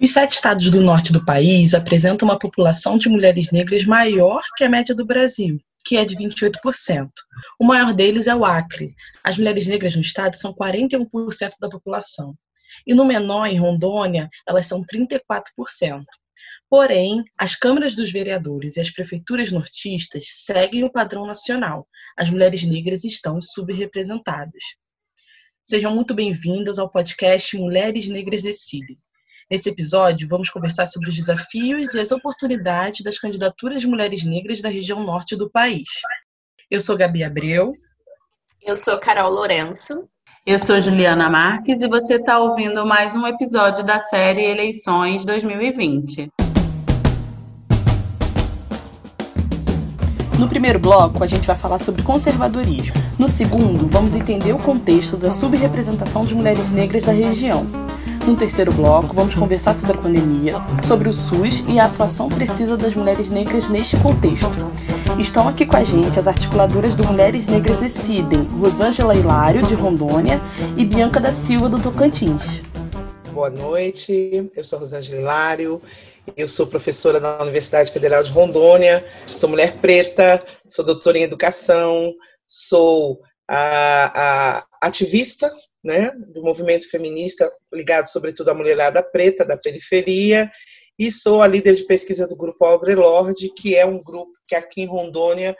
Os 7 estados do norte do país apresentam uma população de mulheres negras maior que a média do Brasil, que é de 28%. O maior deles é o Acre. As mulheres negras no estado são 41% da população. E no menor, em Rondônia, elas são 34%. Porém, as câmaras dos vereadores e as prefeituras nortistas seguem o padrão nacional. As mulheres negras estão subrepresentadas. Sejam muito bem-vindas ao podcast Mulheres Negras Decidem. Nesse episódio, vamos conversar sobre os desafios e as oportunidades das candidaturas de mulheres negras da região norte do país. Eu sou Gabi Abreu. Eu sou Carol Lourenço. Eu sou Juliana Marques e você está ouvindo mais um episódio da série Eleições 2020. No primeiro bloco, a gente vai falar sobre conservadorismo. No segundo, vamos entender o contexto da subrepresentação de mulheres negras da região. No terceiro bloco, vamos conversar sobre a pandemia, sobre o SUS e a atuação precisa das mulheres negras neste contexto. Estão aqui com a gente as articuladoras do Mulheres Negras Decidem, Rosângela Hilário, de Rondônia, e Bianca da Silva, do Tocantins. Boa noite, eu sou Rosângela Hilário, eu sou professora da Universidade Federal de Rondônia, sou mulher preta, sou doutora em educação, sou ativista, né, do movimento feminista ligado sobretudo à mulherada preta da periferia, e sou a líder de pesquisa do Grupo Audre Lorde, que é um grupo que aqui em Rondônia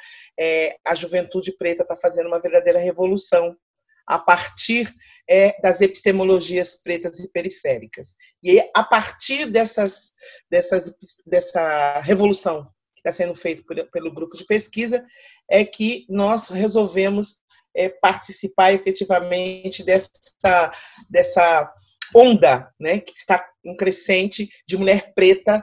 a juventude preta está fazendo uma verdadeira revolução a partir das epistemologias pretas e periféricas. E a partir dessa revolução que está sendo feita pelo grupo de pesquisa é que nós resolvemos participar efetivamente dessa onda, né, que está em crescente de mulher preta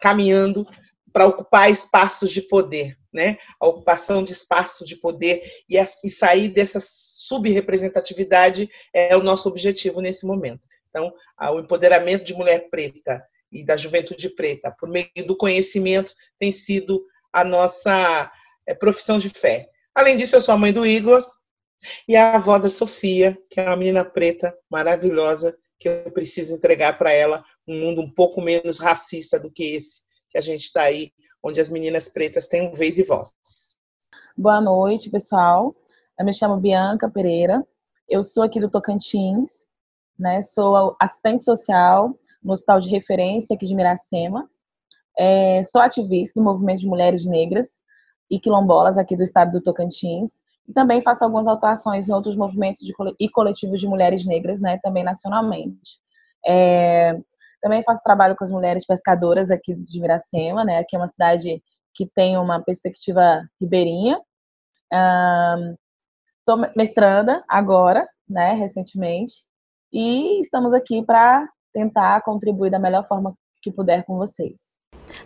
caminhando para ocupar espaços de poder, né, a ocupação de espaço de poder e sair dessa subrepresentatividade é o nosso objetivo nesse momento. Então, o empoderamento de mulher preta e da juventude preta por meio do conhecimento tem sido a nossa profissão de fé. Além disso, eu sou a mãe do Igor e a avó da Sofia, que é uma menina preta maravilhosa, que eu preciso entregar para ela um mundo um pouco menos racista do que esse que a gente está aí, onde as meninas pretas têm vez e voz. Boa noite, pessoal. Eu me chamo Bianca Pereira, eu sou aqui do Tocantins, né? Sou assistente social no Hospital de Referência aqui de Miracema, sou ativista do movimento de mulheres negras e quilombolas aqui do estado do Tocantins, e também faço algumas atuações em outros movimentos e coletivos de mulheres negras, né, também nacionalmente. Também faço trabalho com as mulheres pescadoras aqui de Miracema, né, que é uma cidade que tem uma perspectiva ribeirinha. Estou mestranda agora, né, recentemente, e estamos aqui para tentar contribuir da melhor forma que puder com vocês.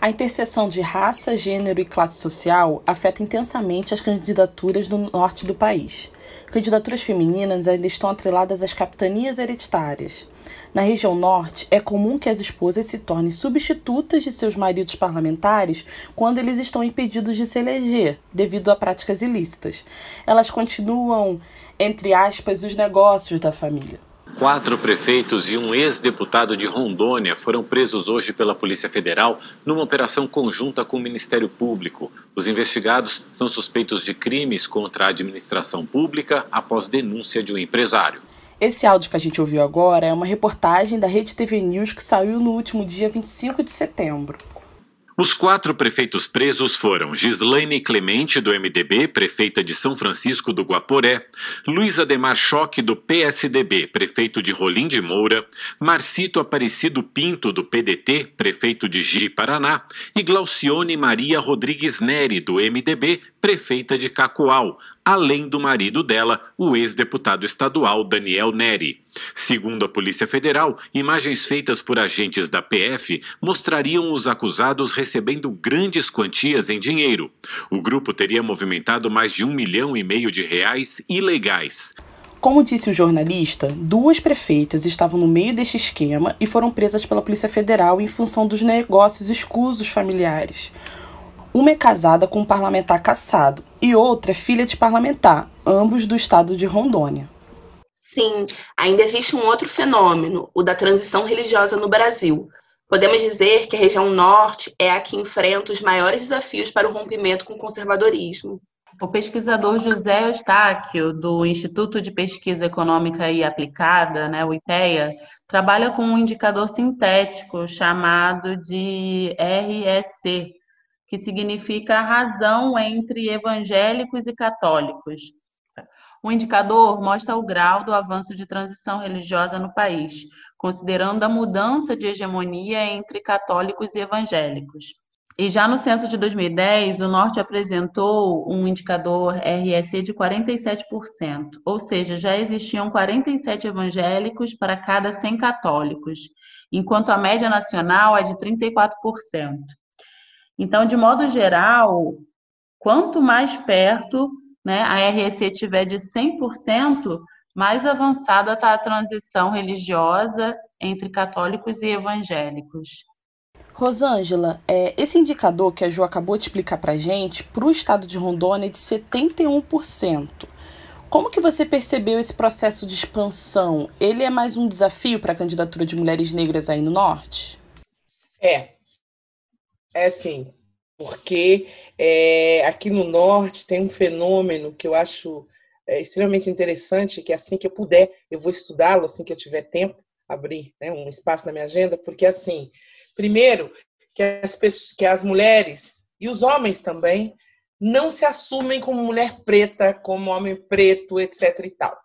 A interseção de raça, gênero e classe social afeta intensamente as candidaturas do norte do país. Candidaturas femininas ainda estão atreladas às capitanias hereditárias. Na região norte, é comum que as esposas se tornem substitutas de seus maridos parlamentares quando eles estão impedidos de se eleger, devido a práticas ilícitas. Elas continuam, entre aspas, os negócios da família. 4 prefeitos e um ex-deputado de Rondônia foram presos hoje pela Polícia Federal numa operação conjunta com o Ministério Público. Os investigados são suspeitos de crimes contra a administração pública após denúncia de um empresário. Esse áudio que a gente ouviu agora é uma reportagem da Rede TV News que saiu no último dia 25 de setembro. Os 4 prefeitos presos foram Gislaine Clemente, do MDB, prefeita de São Francisco do Guaporé, Luís Ademar Choque, do PSDB, prefeito de Rolim de Moura, Marcito Aparecido Pinto, do PDT, prefeito de Ji-Paraná, e Glaucione Maria Rodrigues Neri, do MDB, prefeita de Cacoal, além do marido dela, o ex-deputado estadual Daniel Neri. Segundo a Polícia Federal, imagens feitas por agentes da PF mostrariam os acusados recebendo grandes quantias em dinheiro. O grupo teria movimentado mais de R$1,5 milhão ilegais. Como disse o jornalista, 2 prefeitas estavam no meio deste esquema e foram presas pela Polícia Federal em função dos negócios escusos familiares. Uma é casada com um parlamentar cassado e outra é filha de parlamentar, ambos do estado de Rondônia. Sim, ainda existe um outro fenômeno, o da transição religiosa no Brasil. Podemos dizer que a região norte é a que enfrenta os maiores desafios para o rompimento com o conservadorismo. O pesquisador José Eustáquio, do Instituto de Pesquisa Econômica e Aplicada, né, o IPEA, trabalha com um indicador sintético chamado de RSC, que significa a razão entre evangélicos e católicos. O indicador mostra o grau do avanço de transição religiosa no país, considerando a mudança de hegemonia entre católicos e evangélicos. E já no censo de 2010, o Norte apresentou um indicador RSC de 47%, ou seja, já existiam 47 evangélicos para cada 100 católicos, enquanto a média nacional é de 34%. Então, de modo geral, quanto mais perto, né, a RSC tiver de 100%, mais avançada está a transição religiosa entre católicos e evangélicos. Rosângela, esse indicador que a Ju acabou de explicar para a gente, para o estado de Rondônia, é de 71%. Como que você percebeu esse processo de expansão? Ele é mais um desafio para a candidatura de mulheres negras aí no Norte? É sim, porque aqui no Norte tem um fenômeno que eu acho extremamente interessante, que assim que eu puder, eu vou estudá-lo, assim que eu tiver tempo, abrir, né, um espaço na minha agenda, porque assim... Primeiro, que as mulheres e os homens também não se assumem como mulher preta, como homem preto, etc. e tal.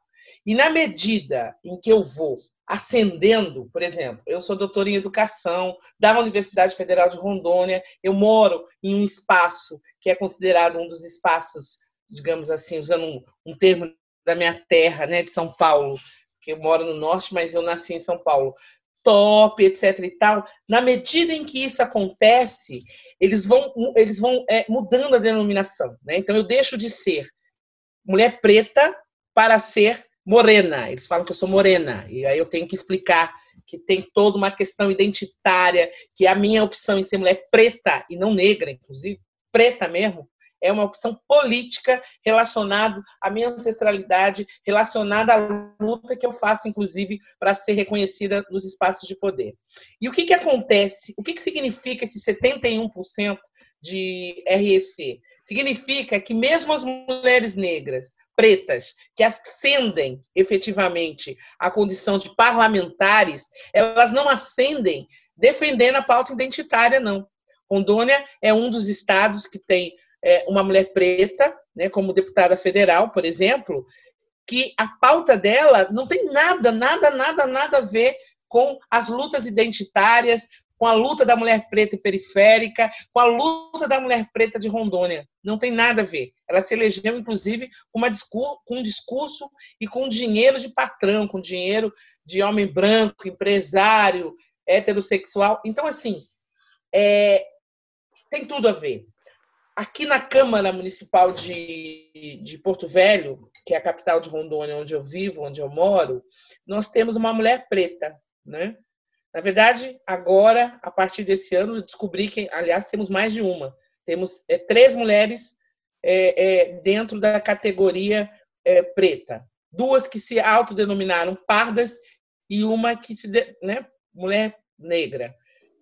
E na medida em que eu vou ascendendo, por exemplo, eu sou doutora em educação da Universidade Federal de Rondônia, eu moro em um espaço que é considerado um dos espaços, digamos assim, usando um termo da minha terra, né, de São Paulo, que eu moro no norte, mas eu nasci em São Paulo, top, etc. e tal. Na medida em que isso acontece, eles vão mudando a denominação, né? Então, eu deixo de ser mulher preta para ser morena. Eles falam que eu sou morena. E aí eu tenho que explicar que tem toda uma questão identitária, que a minha opção em ser mulher preta, e não negra, inclusive, preta mesmo, é uma opção política relacionada à minha ancestralidade, relacionada à luta que eu faço, inclusive, para ser reconhecida nos espaços de poder. E o que acontece? O que significa esse 71% de RSC? Significa que mesmo as mulheres negras, pretas, que ascendem efetivamente à condição de parlamentares, elas não ascendem defendendo a pauta identitária, não. Rondônia é um dos estados que tem uma mulher preta, né, como deputada federal, por exemplo, que a pauta dela não tem nada a ver com as lutas identitárias, com a luta da mulher preta e periférica, com a luta da mulher preta de Rondônia. Não tem nada a ver. Ela se elegeu, inclusive, com um discurso e com dinheiro de patrão, com dinheiro de homem branco, empresário, heterossexual. Então, assim, tem tudo a ver. Aqui na Câmara Municipal de Porto Velho, que é a capital de Rondônia, onde eu vivo, onde eu moro, nós temos uma mulher preta, né? Na verdade, agora, a partir desse ano, eu descobri que, aliás, temos mais de uma. Temos 3 mulheres dentro da categoria preta. 2 que se autodenominaram pardas e uma que se, né, mulher negra.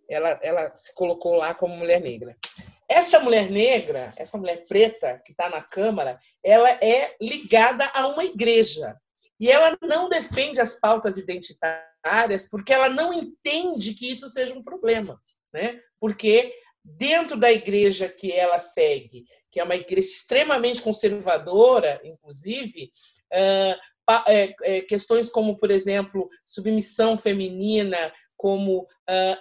Ela se colocou lá como mulher negra. Essa mulher negra, essa mulher preta que está na Câmara, ela é ligada a uma igreja. E ela não defende as pautas identitárias porque ela não entende que isso seja um problema, né? Porque dentro da igreja que ela segue, que é uma igreja extremamente conservadora, inclusive, questões como, por exemplo, submissão feminina, como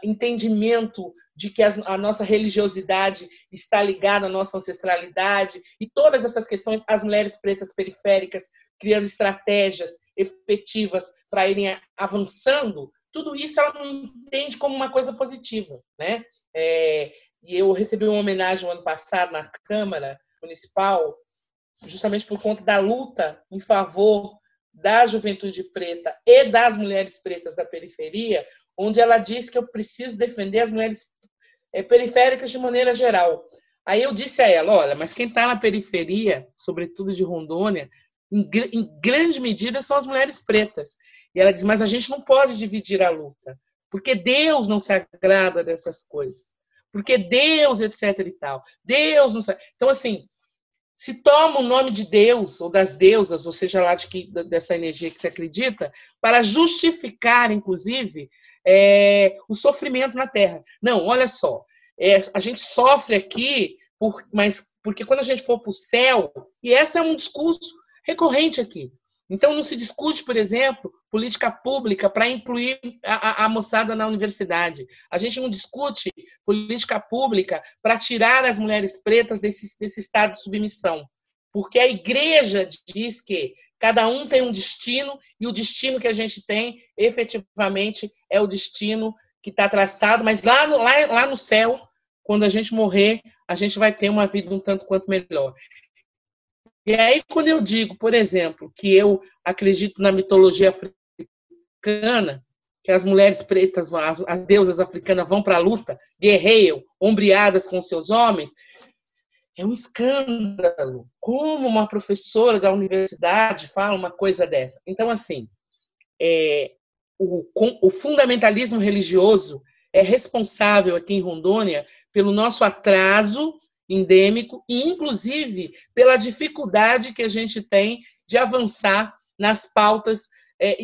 entendimento de que a nossa religiosidade está ligada à nossa ancestralidade, e todas essas questões, as mulheres pretas periféricas criando estratégias efetivas para irem avançando, tudo isso ela não entende como uma coisa positiva, né? E eu recebi uma homenagem no ano passado na Câmara Municipal, justamente por conta da luta em favor da juventude preta e das mulheres pretas da periferia, onde ela diz que eu preciso defender as mulheres periféricas de maneira geral. Aí eu disse a ela, olha, mas quem está na periferia, sobretudo de Rondônia, em grande medida são as mulheres pretas. E ela diz, mas a gente não pode dividir a luta, Porque Deus não se agrada dessas coisas. Porque Deus, etc e tal. Deus não sabe. Então, assim, se toma o nome de Deus ou das deusas, ou seja lá de que, dessa energia que se acredita, para justificar, inclusive, o sofrimento na Terra. Não, olha só, a gente sofre aqui, porque quando a gente for para o céu, e esse é um discurso recorrente aqui. Então, não se discute, por exemplo, política pública para incluir a moçada na universidade. A gente não discute política pública para tirar as mulheres pretas desse estado de submissão. Porque a igreja diz que cada um tem um destino e o destino que a gente tem, efetivamente, é o destino que está traçado. Mas lá no céu, quando a gente morrer, a gente vai ter uma vida um tanto quanto melhor. E aí, quando eu digo, por exemplo, que eu acredito na mitologia africana, que as mulheres pretas, as deusas africanas vão para a luta, guerreiam, ombreadas com seus homens, é um escândalo. Como uma professora da universidade fala uma coisa dessa? Então, assim, o fundamentalismo religioso é responsável aqui em Rondônia pelo nosso atraso endêmico e, inclusive, pela dificuldade que a gente tem de avançar nas pautas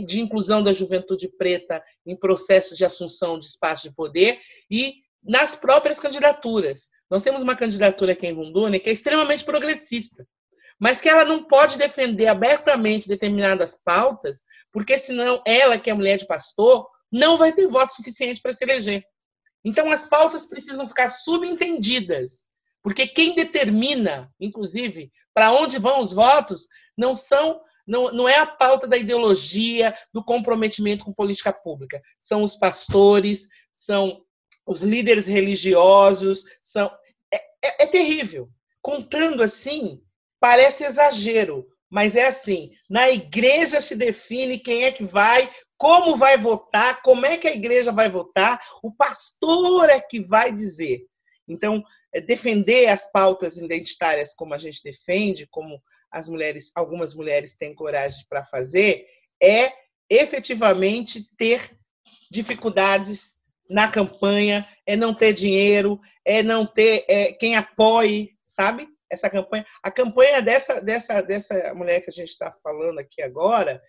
de inclusão da juventude preta em processos de assunção de espaço de poder e nas próprias candidaturas. Nós temos uma candidatura aqui em Rondônia que é extremamente progressista, mas que ela não pode defender abertamente determinadas pautas, porque senão ela, que é mulher de pastor, não vai ter voto suficiente para se eleger. Então, as pautas precisam ficar subentendidas. Porque quem determina, inclusive, para onde vão os votos, não é a pauta da ideologia, do comprometimento com política pública. São os pastores, são os líderes religiosos. É terrível. Contando assim, parece exagero, mas é assim. Na igreja se define quem é que vai, como vai votar, como é que a igreja vai votar. O pastor é que vai dizer. Então, defender as pautas identitárias como a gente defende, como as mulheres, algumas mulheres têm coragem para fazer, é efetivamente ter dificuldades na campanha, é não ter dinheiro, é não ter quem apoie, sabe? Essa campanha. A campanha dessa mulher que a gente está falando aqui agora,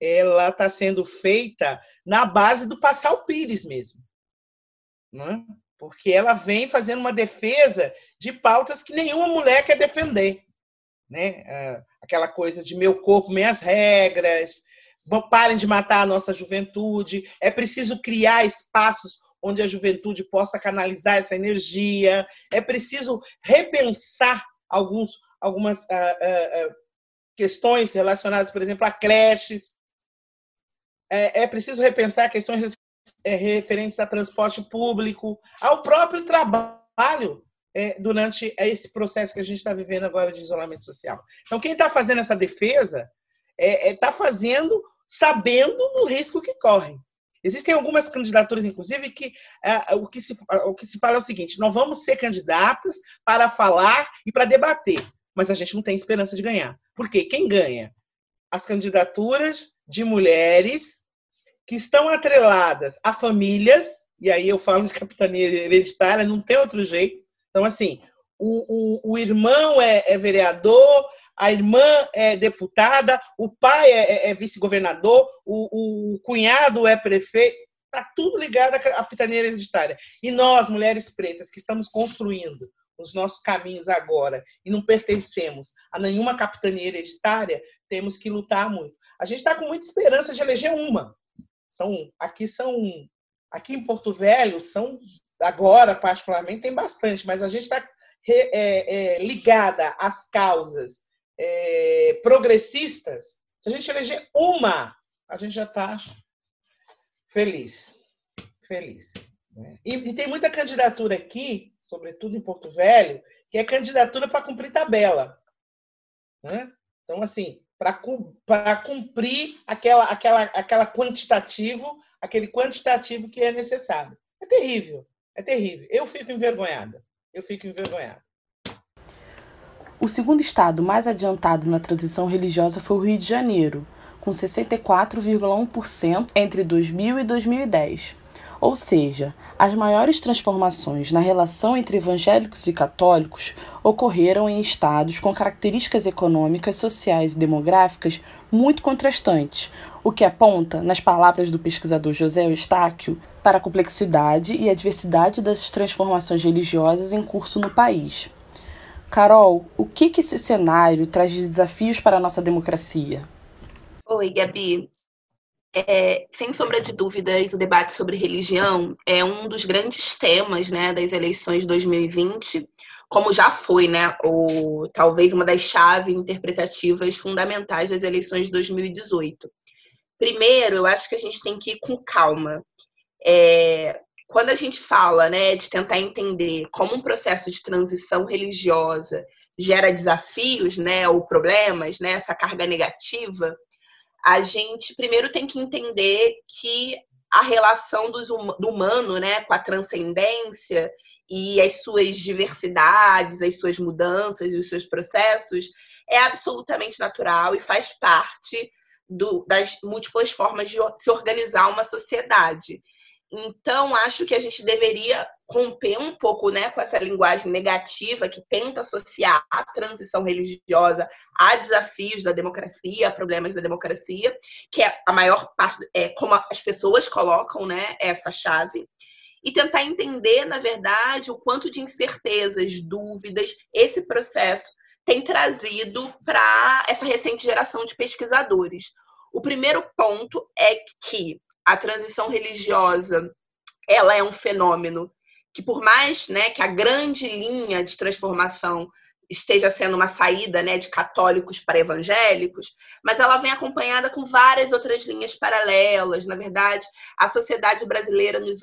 ela está sendo feita na base do passar o pires mesmo, não é? Porque ela vem fazendo uma defesa de pautas que nenhuma mulher quer defender, né? Aquela coisa de meu corpo, minhas regras, parem de matar a nossa juventude, é preciso criar espaços onde a juventude possa canalizar essa energia, é preciso repensar algumas questões relacionadas, por exemplo, a creches, é preciso repensar questões referentes a transporte público, ao próprio trabalho durante esse processo que a gente está vivendo agora de isolamento social. Então, quem está fazendo essa defesa está fazendo sabendo do risco que corre. Existem algumas candidaturas, inclusive, que o que se fala é o seguinte: nós vamos ser candidatas para falar e para debater, mas a gente não tem esperança de ganhar. Por quê? Quem ganha? As candidaturas de mulheres que estão atreladas a famílias, e aí eu falo de capitania hereditária, não tem outro jeito. Então, assim, o irmão é vereador, a irmã é deputada, o pai é vice-governador, o cunhado é prefeito, está tudo ligado à capitania hereditária. E nós, mulheres pretas, que estamos construindo os nossos caminhos agora e não pertencemos a nenhuma capitania hereditária, temos que lutar muito. A gente está com muita esperança de eleger uma. Aqui em Porto Velho, agora particularmente tem bastante, mas a gente está ligada às causas progressistas. Se a gente eleger uma, a gente já está feliz. E tem muita candidatura aqui, sobretudo em Porto Velho, que é candidatura para cumprir tabela, né? Então, assim, para cumprir aquele quantitativo que é necessário. É terrível. Eu fico envergonhada. O segundo estado mais adiantado na transição religiosa foi o Rio de Janeiro, com 64,1% entre 2000 e 2010. Ou seja, as maiores transformações na relação entre evangélicos e católicos ocorreram em estados com características econômicas, sociais e demográficas muito contrastantes, o que aponta, nas palavras do pesquisador José Eustáquio, para a complexidade e a diversidade das transformações religiosas em curso no país. Carol, o que esse cenário traz de desafios para a nossa democracia? Oi, Gabi. Sem sombra de dúvidas, o debate sobre religião é um dos grandes temas, né, das eleições de 2020, como já foi, né, ou talvez uma das chaves interpretativas fundamentais das eleições de 2018. Primeiro, eu acho que a gente tem que ir com calma. Quando a gente fala, né, de tentar entender como um processo de transição religiosa gera desafios, né, ou problemas, né, essa carga negativa, a gente primeiro tem que entender que a relação do humano, né, com a transcendência e as suas diversidades, as suas mudanças e os seus processos é absolutamente natural e faz parte das múltiplas formas de se organizar uma sociedade. Então, acho que a gente deveria romper um pouco, né, com essa linguagem negativa que tenta associar a transição religiosa a desafios da democracia, a problemas da democracia, que é a maior parte, como as pessoas colocam, né, essa chave, e tentar entender, na verdade, o quanto de incertezas, dúvidas, esse processo tem trazido para essa recente geração de pesquisadores. O primeiro ponto é que a transição religiosa, ela é um fenômeno que, por mais, né, que a grande linha de transformação esteja sendo uma saída, né, de católicos para evangélicos, mas ela vem acompanhada com várias outras linhas paralelas. Na verdade, a sociedade brasileira nas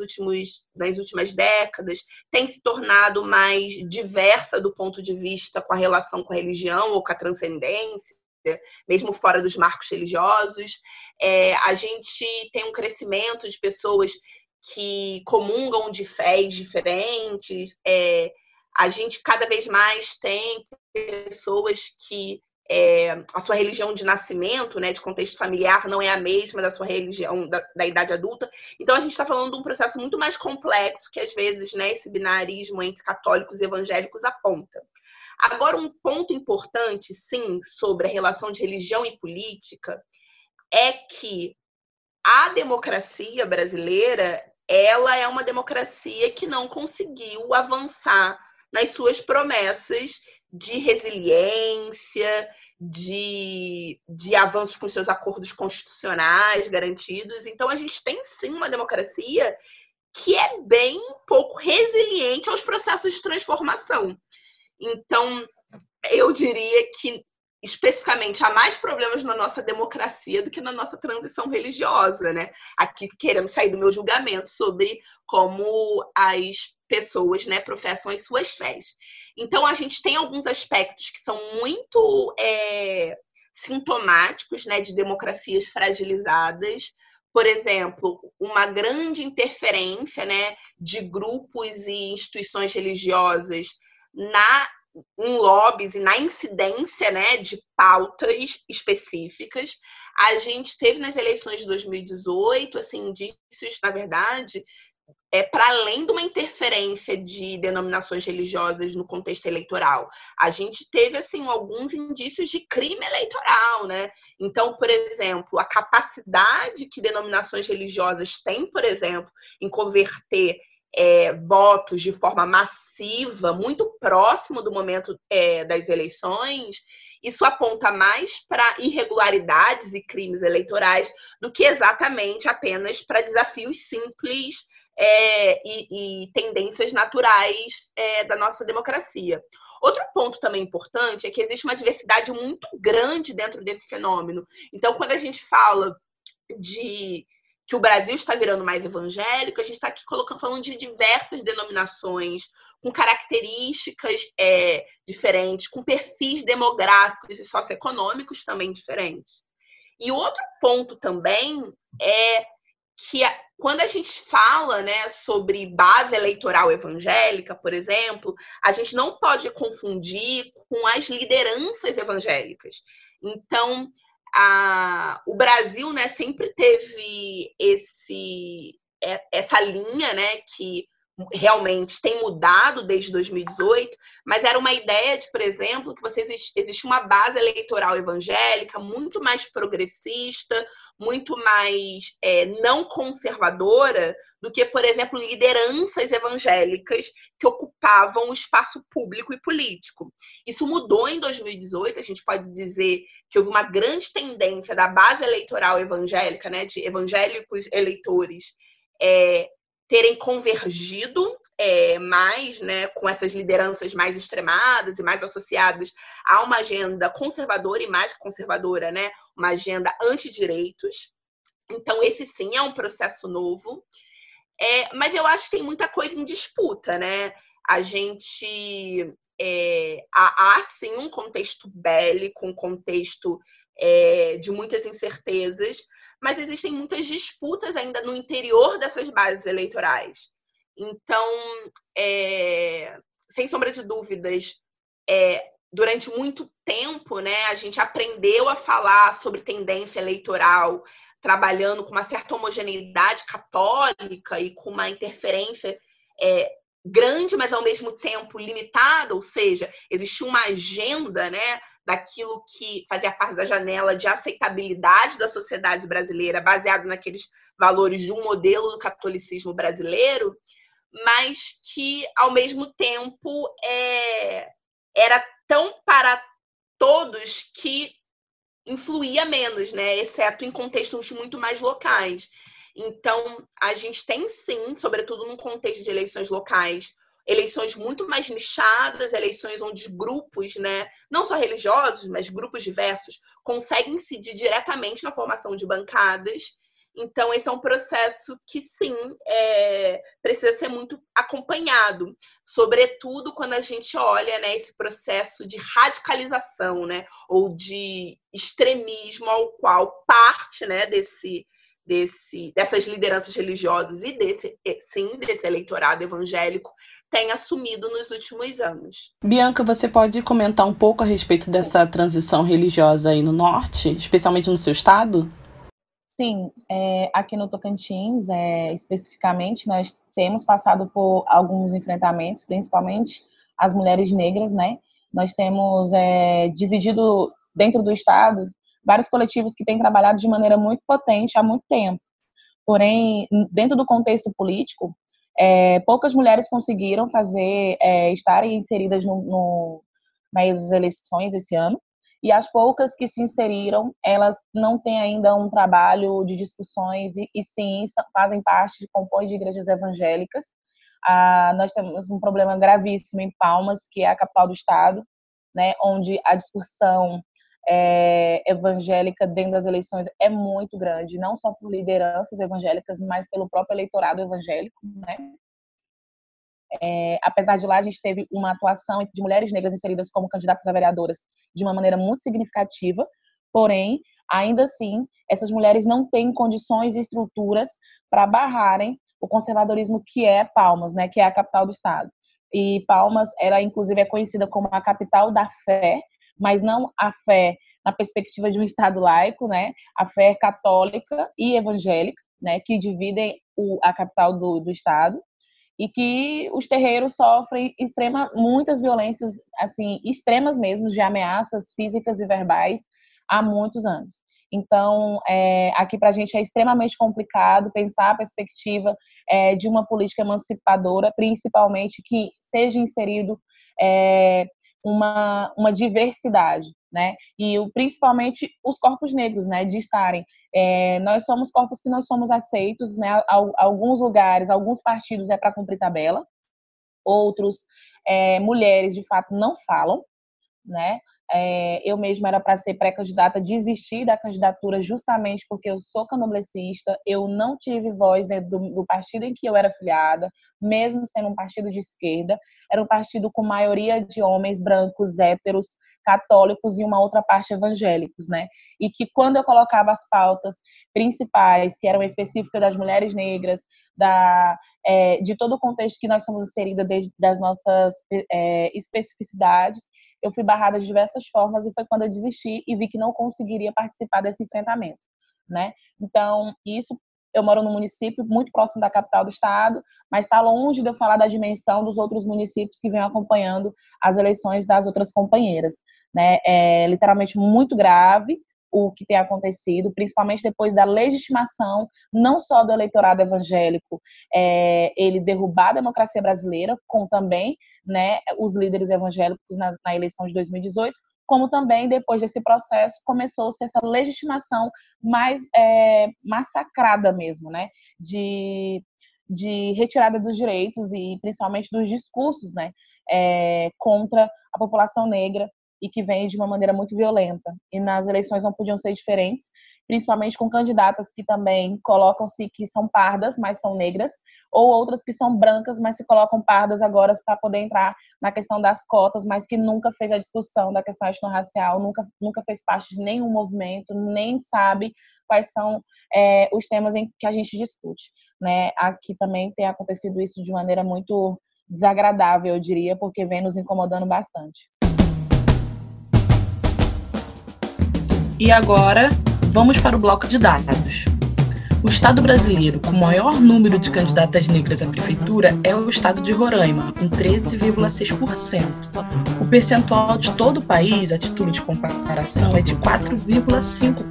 últimas décadas tem se tornado mais diversa do ponto de vista com a relação com a religião ou com a transcendência, mesmo fora dos marcos religiosos. A gente tem um crescimento de pessoas que comungam de fés diferentes, a gente cada vez mais tem pessoas que a sua religião de nascimento, né, de contexto familiar, não é a mesma da sua religião da idade adulta. Então, a gente está falando de um processo muito mais complexo que, às vezes, né, esse binarismo entre católicos e evangélicos aponta. Agora, um ponto importante, sim, sobre a relação de religião e política é que a democracia brasileira, ela é uma democracia que não conseguiu avançar nas suas promessas de resiliência, de avanços com seus acordos constitucionais garantidos. Então, a gente tem, sim, uma democracia que é bem pouco resiliente aos processos de transformação. Então, eu diria que, especificamente, há mais problemas na nossa democracia do que na nossa transição religiosa, né? Aqui, querendo sair do meu julgamento sobre como as pessoas, né, professam as suas fés. Então, a gente tem alguns aspectos que são muito sintomáticos, né, de democracias fragilizadas. Por exemplo, uma grande interferência, né, de grupos e instituições religiosas em lobbies e na incidência, né, de pautas específicas. A gente teve nas eleições de 2018, assim, indícios, na verdade, para além de uma interferência de denominações religiosas no contexto eleitoral, a gente teve, assim, alguns indícios de crime eleitoral, né? Então, por exemplo, a capacidade que denominações religiosas têm, por exemplo, em converter votos de forma massiva, muito próximo do momento das eleições, isso aponta mais para irregularidades e crimes eleitorais do que exatamente apenas para desafios simples e tendências naturais da nossa democracia. Outro ponto também importante é que existe uma diversidade muito grande dentro desse fenômeno. Então, quando a gente fala de que o Brasil está virando mais evangélico, a gente está aqui falando de diversas denominações, com características diferentes, com perfis demográficos e socioeconômicos também diferentes. E outro ponto também é que quando a gente fala, né, sobre base eleitoral evangélica, por exemplo, a gente não pode confundir com as lideranças evangélicas. Então, o Brasil, né, sempre teve essa linha, né, que realmente tem mudado desde 2018, mas era uma ideia de, por exemplo, que existia uma base eleitoral evangélica muito mais progressista, muito mais não conservadora do que, por exemplo, lideranças evangélicas que ocupavam o espaço público e político. Isso mudou em 2018, a gente pode dizer que houve uma grande tendência da base eleitoral evangélica, né, de evangélicos eleitores, terem convergido mais, né, com essas lideranças mais extremadas e mais associadas a uma agenda conservadora e mais conservadora, né, uma agenda antidireitos. Então, esse sim é um processo novo. Mas eu acho que tem muita coisa em disputa, né? A gente... há, sim, um contexto bélico, um contexto de muitas incertezas, mas existem muitas disputas ainda no interior dessas bases eleitorais. Então, sem sombra de dúvidas, durante muito tempo, né, a gente aprendeu a falar sobre tendência eleitoral, trabalhando com uma certa homogeneidade católica e com uma interferência grande, mas ao mesmo tempo limitada, ou seja, existia uma agenda, né, daquilo que fazia parte da janela de aceitabilidade da sociedade brasileira, baseado naqueles valores de um modelo do catolicismo brasileiro, mas que, ao mesmo tempo, era tão para todos que influía menos, né? Exceto em contextos muito mais locais. Então, a gente tem, sim, sobretudo num contexto de eleições locais, eleições muito mais nichadas, eleições onde grupos, né, não só religiosos, mas grupos diversos, conseguem incidir diretamente na formação de bancadas. Então, esse é um processo que, sim, precisa ser muito acompanhado, sobretudo quando a gente olha, né, esse processo de radicalização, né, ou de extremismo ao qual parte, né, dessas lideranças religiosas e desse eleitorado evangélico tem assumido nos últimos anos. Bianca, você pode comentar um pouco a respeito dessa transição religiosa aí no Norte, especialmente no seu estado? Sim, aqui no Tocantins, especificamente, nós temos passado por alguns enfrentamentos, principalmente as mulheres negras, né? Nós temos dividido dentro do estado vários coletivos que têm trabalhado de maneira muito potente há muito tempo. Porém, dentro do contexto político, poucas mulheres conseguiram estarem inseridas nas eleições esse ano, e as poucas que se inseriram, elas não têm ainda um trabalho de discussões e sim, fazem parte, compõem de igrejas evangélicas. Nós temos um problema gravíssimo em Palmas, que é a capital do estado, né, onde a discussão evangélica dentro das eleições é muito grande, não só por lideranças evangélicas, mas pelo próprio eleitorado evangélico, né? Apesar de lá, a gente teve uma atuação de mulheres negras inseridas como candidatas a vereadoras de uma maneira muito significativa, porém, ainda assim, essas mulheres não têm condições e estruturas para barrarem o conservadorismo que é Palmas, né? Que é a capital do estado. E Palmas, ela inclusive é conhecida como a capital da fé, mas não a fé na perspectiva de um Estado laico, né? A fé católica e evangélica, né? Que dividem a capital do Estado, e que os terreiros sofrem muitas violências, assim, extremas mesmo, de ameaças físicas e verbais há muitos anos. Então, aqui para a gente é extremamente complicado pensar a perspectiva de uma política emancipadora, principalmente que seja inserido... Uma diversidade, né? E principalmente os corpos negros, né? De estarem. Nós somos corpos que não somos aceitos, né? Alguns lugares, alguns partidos para cumprir tabela, outros, mulheres de fato não falam, né? Eu mesma era para ser pré-candidata, desisti da candidatura justamente porque eu sou candomblessista, eu não tive voz dentro do partido em que eu era filiada, mesmo sendo um partido de esquerda, era um partido com maioria de homens brancos, héteros, católicos e uma outra parte evangélicos, né? E que quando eu colocava as pautas principais, que eram específicas das mulheres negras, de todo o contexto que nós somos inseridas, das nossas especificidades, eu fui barrada de diversas formas e foi quando eu desisti e vi que não conseguiria participar desse enfrentamento, né? Então, isso Eu moro num município muito próximo da capital do estado, mas está longe de eu falar da dimensão dos outros municípios que vêm acompanhando as eleições das outras companheiras, né? É literalmente muito grave o que tem acontecido, principalmente depois da legitimação, não só do eleitorado evangélico, ele derrubar a democracia brasileira, com também, né, os líderes evangélicos na eleição de 2018, como também, depois desse processo, começou-se essa legitimação mais massacrada mesmo, né, de retirada dos direitos e principalmente dos discursos, né, contra a população negra, e que vem de uma maneira muito violenta. E nas eleições não podiam ser diferentes, principalmente com candidatas que também colocam-se que são pardas, mas são negras, ou outras que são brancas, mas se colocam pardas agora para poder entrar na questão das cotas, mas que nunca fez a discussão da questão étnico-racial, nunca fez parte de nenhum movimento, nem sabe quais são os temas em que a gente discute, né? Aqui também tem acontecido isso de maneira muito desagradável, eu diria, porque vem nos incomodando bastante. E agora, vamos para o bloco de dados. O estado brasileiro com o maior número de candidatas negras à prefeitura é o estado de Roraima, com 13,6%. O percentual de todo o país, a título de comparação, é de 4,5%.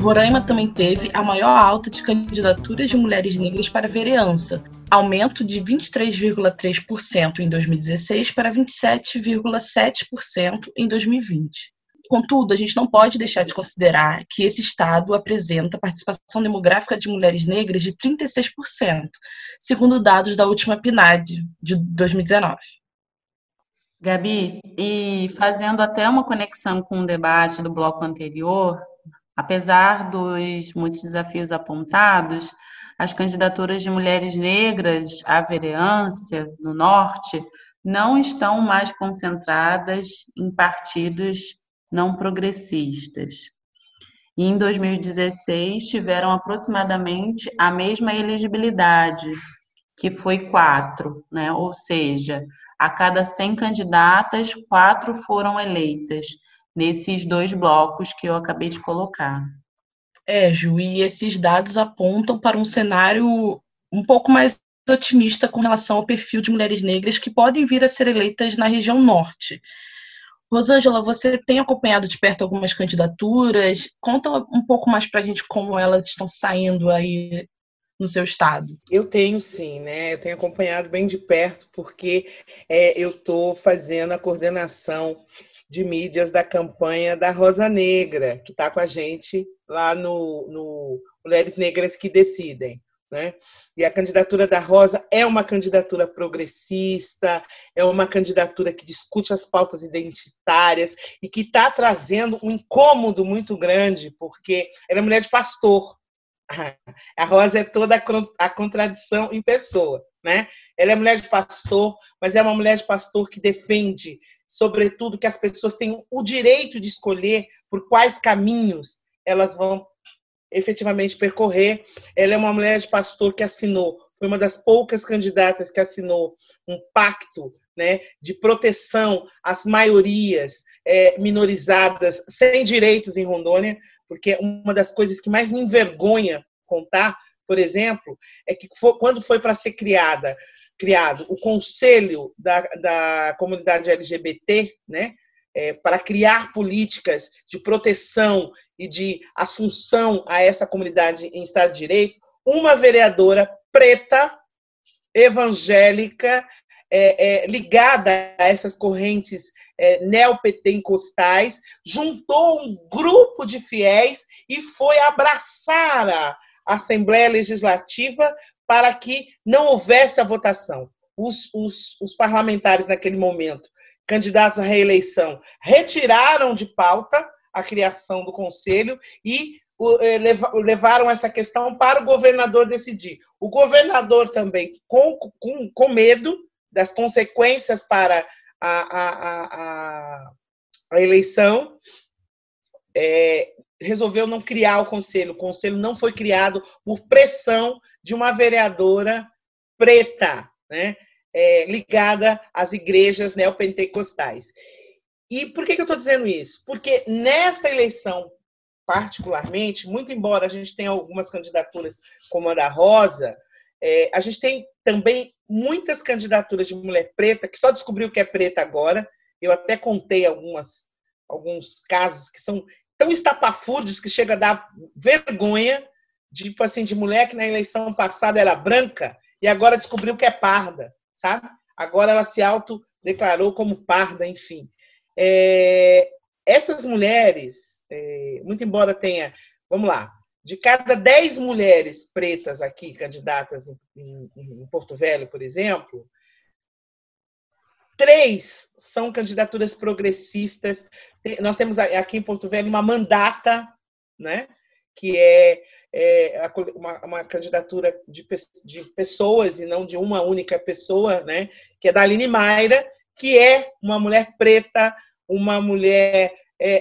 Roraima também teve a maior alta de candidaturas de mulheres negras para vereança, aumento de 23,3% em 2016 para 27,7% em 2020. Contudo, a gente não pode deixar de considerar que esse estado apresenta participação demográfica de mulheres negras de 36%, segundo dados da última PNAD de 2019. Gabi, e fazendo até uma conexão com o debate do bloco anterior, apesar dos muitos desafios apontados, as candidaturas de mulheres negras à vereança no Norte não estão mais concentradas em partidos não progressistas. E em 2016, tiveram aproximadamente a mesma elegibilidade, que foi 4, né? Ou seja, a cada 100 candidatas, 4 foram eleitas, nesses dois blocos que eu acabei de colocar. Ju, e esses dados apontam para um cenário um pouco mais otimista com relação ao perfil de mulheres negras que podem vir a ser eleitas na região norte. Rosângela, você tem acompanhado de perto algumas candidaturas? Conta um pouco mais para a gente como elas estão saindo aí no seu estado. Eu tenho sim, né? Eu tenho acompanhado bem de perto porque eu estou fazendo a coordenação de mídias da campanha da Rosa Negra, que está com a gente lá no Mulheres Negras que Decidem, né? E a candidatura da Rosa é uma candidatura progressista, é uma candidatura que discute as pautas identitárias e que está trazendo um incômodo muito grande, porque ela é mulher de pastor. A Rosa é toda a contradição em pessoa, né? Ela é mulher de pastor, mas é uma mulher de pastor que defende, sobretudo, que as pessoas tenham o direito de escolher por quais caminhos elas vão efetivamente percorrer. Ela é uma mulher de pastor que assinou, foi uma das poucas candidatas que assinou um pacto, né, de proteção às maiorias minorizadas sem direitos em Rondônia, porque uma das coisas que mais me envergonha contar, por exemplo, é que quando foi para ser criado o Conselho da Comunidade LGBT, né, para criar políticas de proteção e de assunção a essa comunidade em Estado de Direito, uma vereadora preta, evangélica, ligada a essas correntes neopentecostais, juntou um grupo de fiéis e foi abraçar a Assembleia Legislativa para que não houvesse a votação. Os parlamentares, naquele momento, candidatos à reeleição, retiraram de pauta a criação do Conselho e levaram essa questão para o governador decidir. O governador também, com medo das consequências para a eleição, resolveu não criar o Conselho. O Conselho não foi criado por pressão de uma vereadora preta, né? Ligada às igrejas neopentecostais. E por que eu estou dizendo isso? Porque nesta eleição particularmente, muito embora a gente tenha algumas candidaturas como a da Rosa, a gente tem também muitas candidaturas de mulher preta que só descobriu que é preta agora. Eu até contei alguns casos que são tão estapafúrdios que chega a dar vergonha, tipo assim, de mulher que na eleição passada era branca e agora descobriu que é parda, sabe? Agora ela se autodeclarou como parda, enfim. Essas mulheres, muito embora tenha... Vamos lá. De cada 10 mulheres pretas aqui, candidatas em Porto Velho, por exemplo, 3 são candidaturas progressistas. Nós temos aqui em Porto Velho uma mandata, né, que é uma candidatura de pessoas e não de uma única pessoa, né, que é da Aline Maíra, que é uma mulher preta, uma mulher,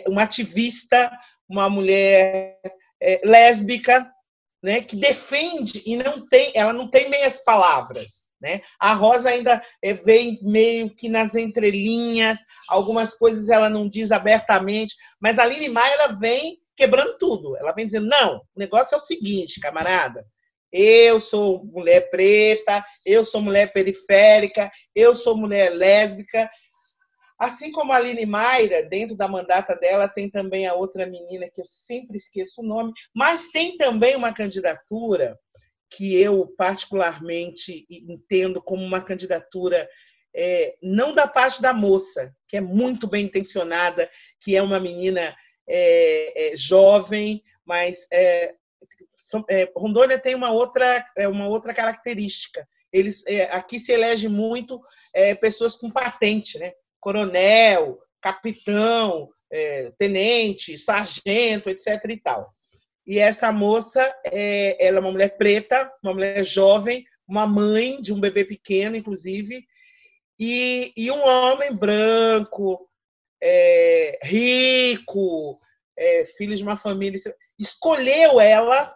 uma ativista, uma mulher lésbica, né, que defende e ela não tem meias palavras, né? A Rosa ainda vem meio que nas entrelinhas, algumas coisas ela não diz abertamente, mas a Aline Maíra vem quebrando tudo. Ela vem dizendo, não, o negócio é o seguinte, camarada, eu sou mulher preta, eu sou mulher periférica, eu sou mulher lésbica. Assim como a Aline Maíra, dentro da mandata dela, tem também a outra menina, que eu sempre esqueço o nome, mas tem também uma candidatura que eu particularmente entendo como uma candidatura não da parte da moça, que é muito bem intencionada, que é uma menina jovem, mas Rondônia tem uma outra característica. Eles, aqui se elege muito pessoas com patente, né? Coronel, capitão, tenente, sargento, etc. e tal. E essa moça, ela é uma mulher preta, uma mulher jovem, uma mãe de um bebê pequeno, inclusive, e um homem branco, rico, filho de uma família, escolheu ela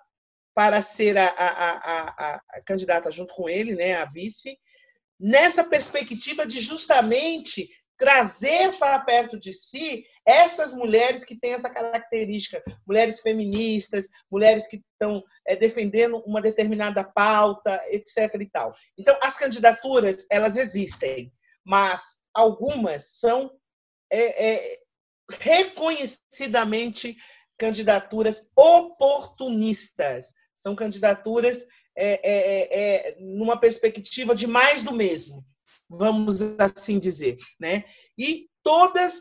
para ser a candidata junto com ele, né, a vice, nessa perspectiva de justamente trazer para perto de si essas mulheres que têm essa característica, mulheres feministas, mulheres que estão defendendo uma determinada pauta, etc. e tal. Então, as candidaturas, elas existem, mas algumas são reconhecidamente candidaturas oportunistas, são candidaturas numa perspectiva de mais do mesmo, vamos assim dizer, né? E todas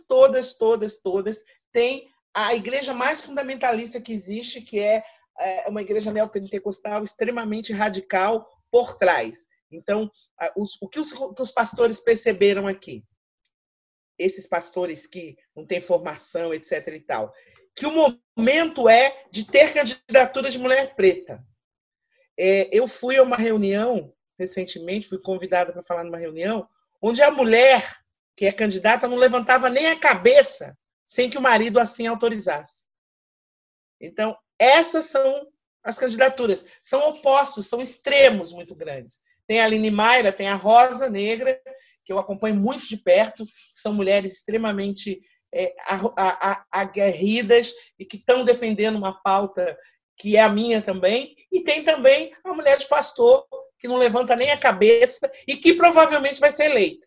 têm a igreja mais fundamentalista que existe, que é uma igreja neopentecostal extremamente radical por trás. Então, o que os pastores perceberam aqui? Esses pastores que não têm formação, etc. e tal, que o momento é de ter candidatura de mulher preta. Eu fui a uma reunião, recentemente, fui convidada para falar numa reunião, onde a mulher que é candidata não levantava nem a cabeça sem que o marido assim autorizasse. Então, essas são as candidaturas. São opostos, são extremos muito grandes. Tem a Aline Maíra, tem a Rosa Negra, que eu acompanho muito de perto, são mulheres extremamente aguerridas e que estão defendendo uma pauta que é a minha também, e tem também a mulher de pastor, que não levanta nem a cabeça e que provavelmente vai ser eleita.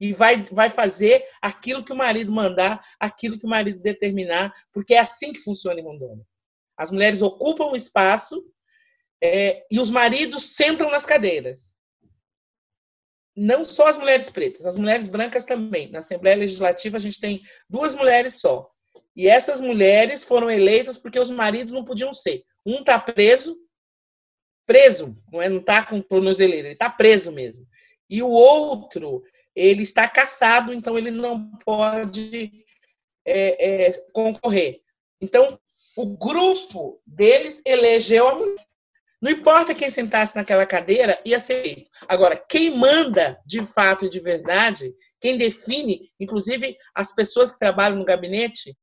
E vai fazer aquilo que o marido mandar, aquilo que o marido determinar, porque é assim que funciona em Rondônia. As mulheres ocupam o espaço e os maridos sentam nas cadeiras. Não só as mulheres pretas, as mulheres brancas também. Na Assembleia Legislativa a gente tem 2 mulheres só. E essas mulheres foram eleitas porque os maridos não podiam ser. Um está preso, não está com tornozeleira, ele está preso mesmo. E o outro, ele está cassado, então ele não pode concorrer. Então, o grupo deles elegeu a mulher. Não importa quem sentasse naquela cadeira, ia ser eleito. Agora, quem manda de fato e de verdade, quem define, inclusive as pessoas que trabalham no gabinete,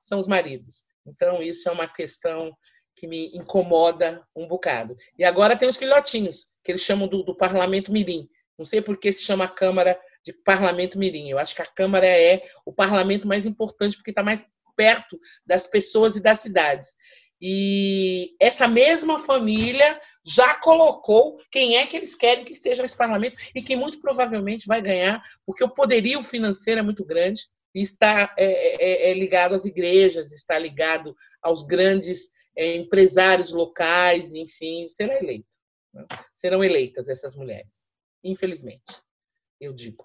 são os maridos. Então, isso é uma questão que me incomoda um bocado. E agora tem os filhotinhos, que eles chamam do Parlamento Mirim. Não sei por que se chama a Câmara de Parlamento Mirim. Eu acho que a Câmara é o parlamento mais importante, porque está mais perto das pessoas e das cidades. E essa mesma família já colocou quem é que eles querem que esteja nesse parlamento e que muito provavelmente vai ganhar, porque o poderio financeiro é muito grande e está ligado às igrejas, está ligado aos grandes empresários locais, enfim, será eleito. Serão eleitas essas mulheres, infelizmente, eu digo.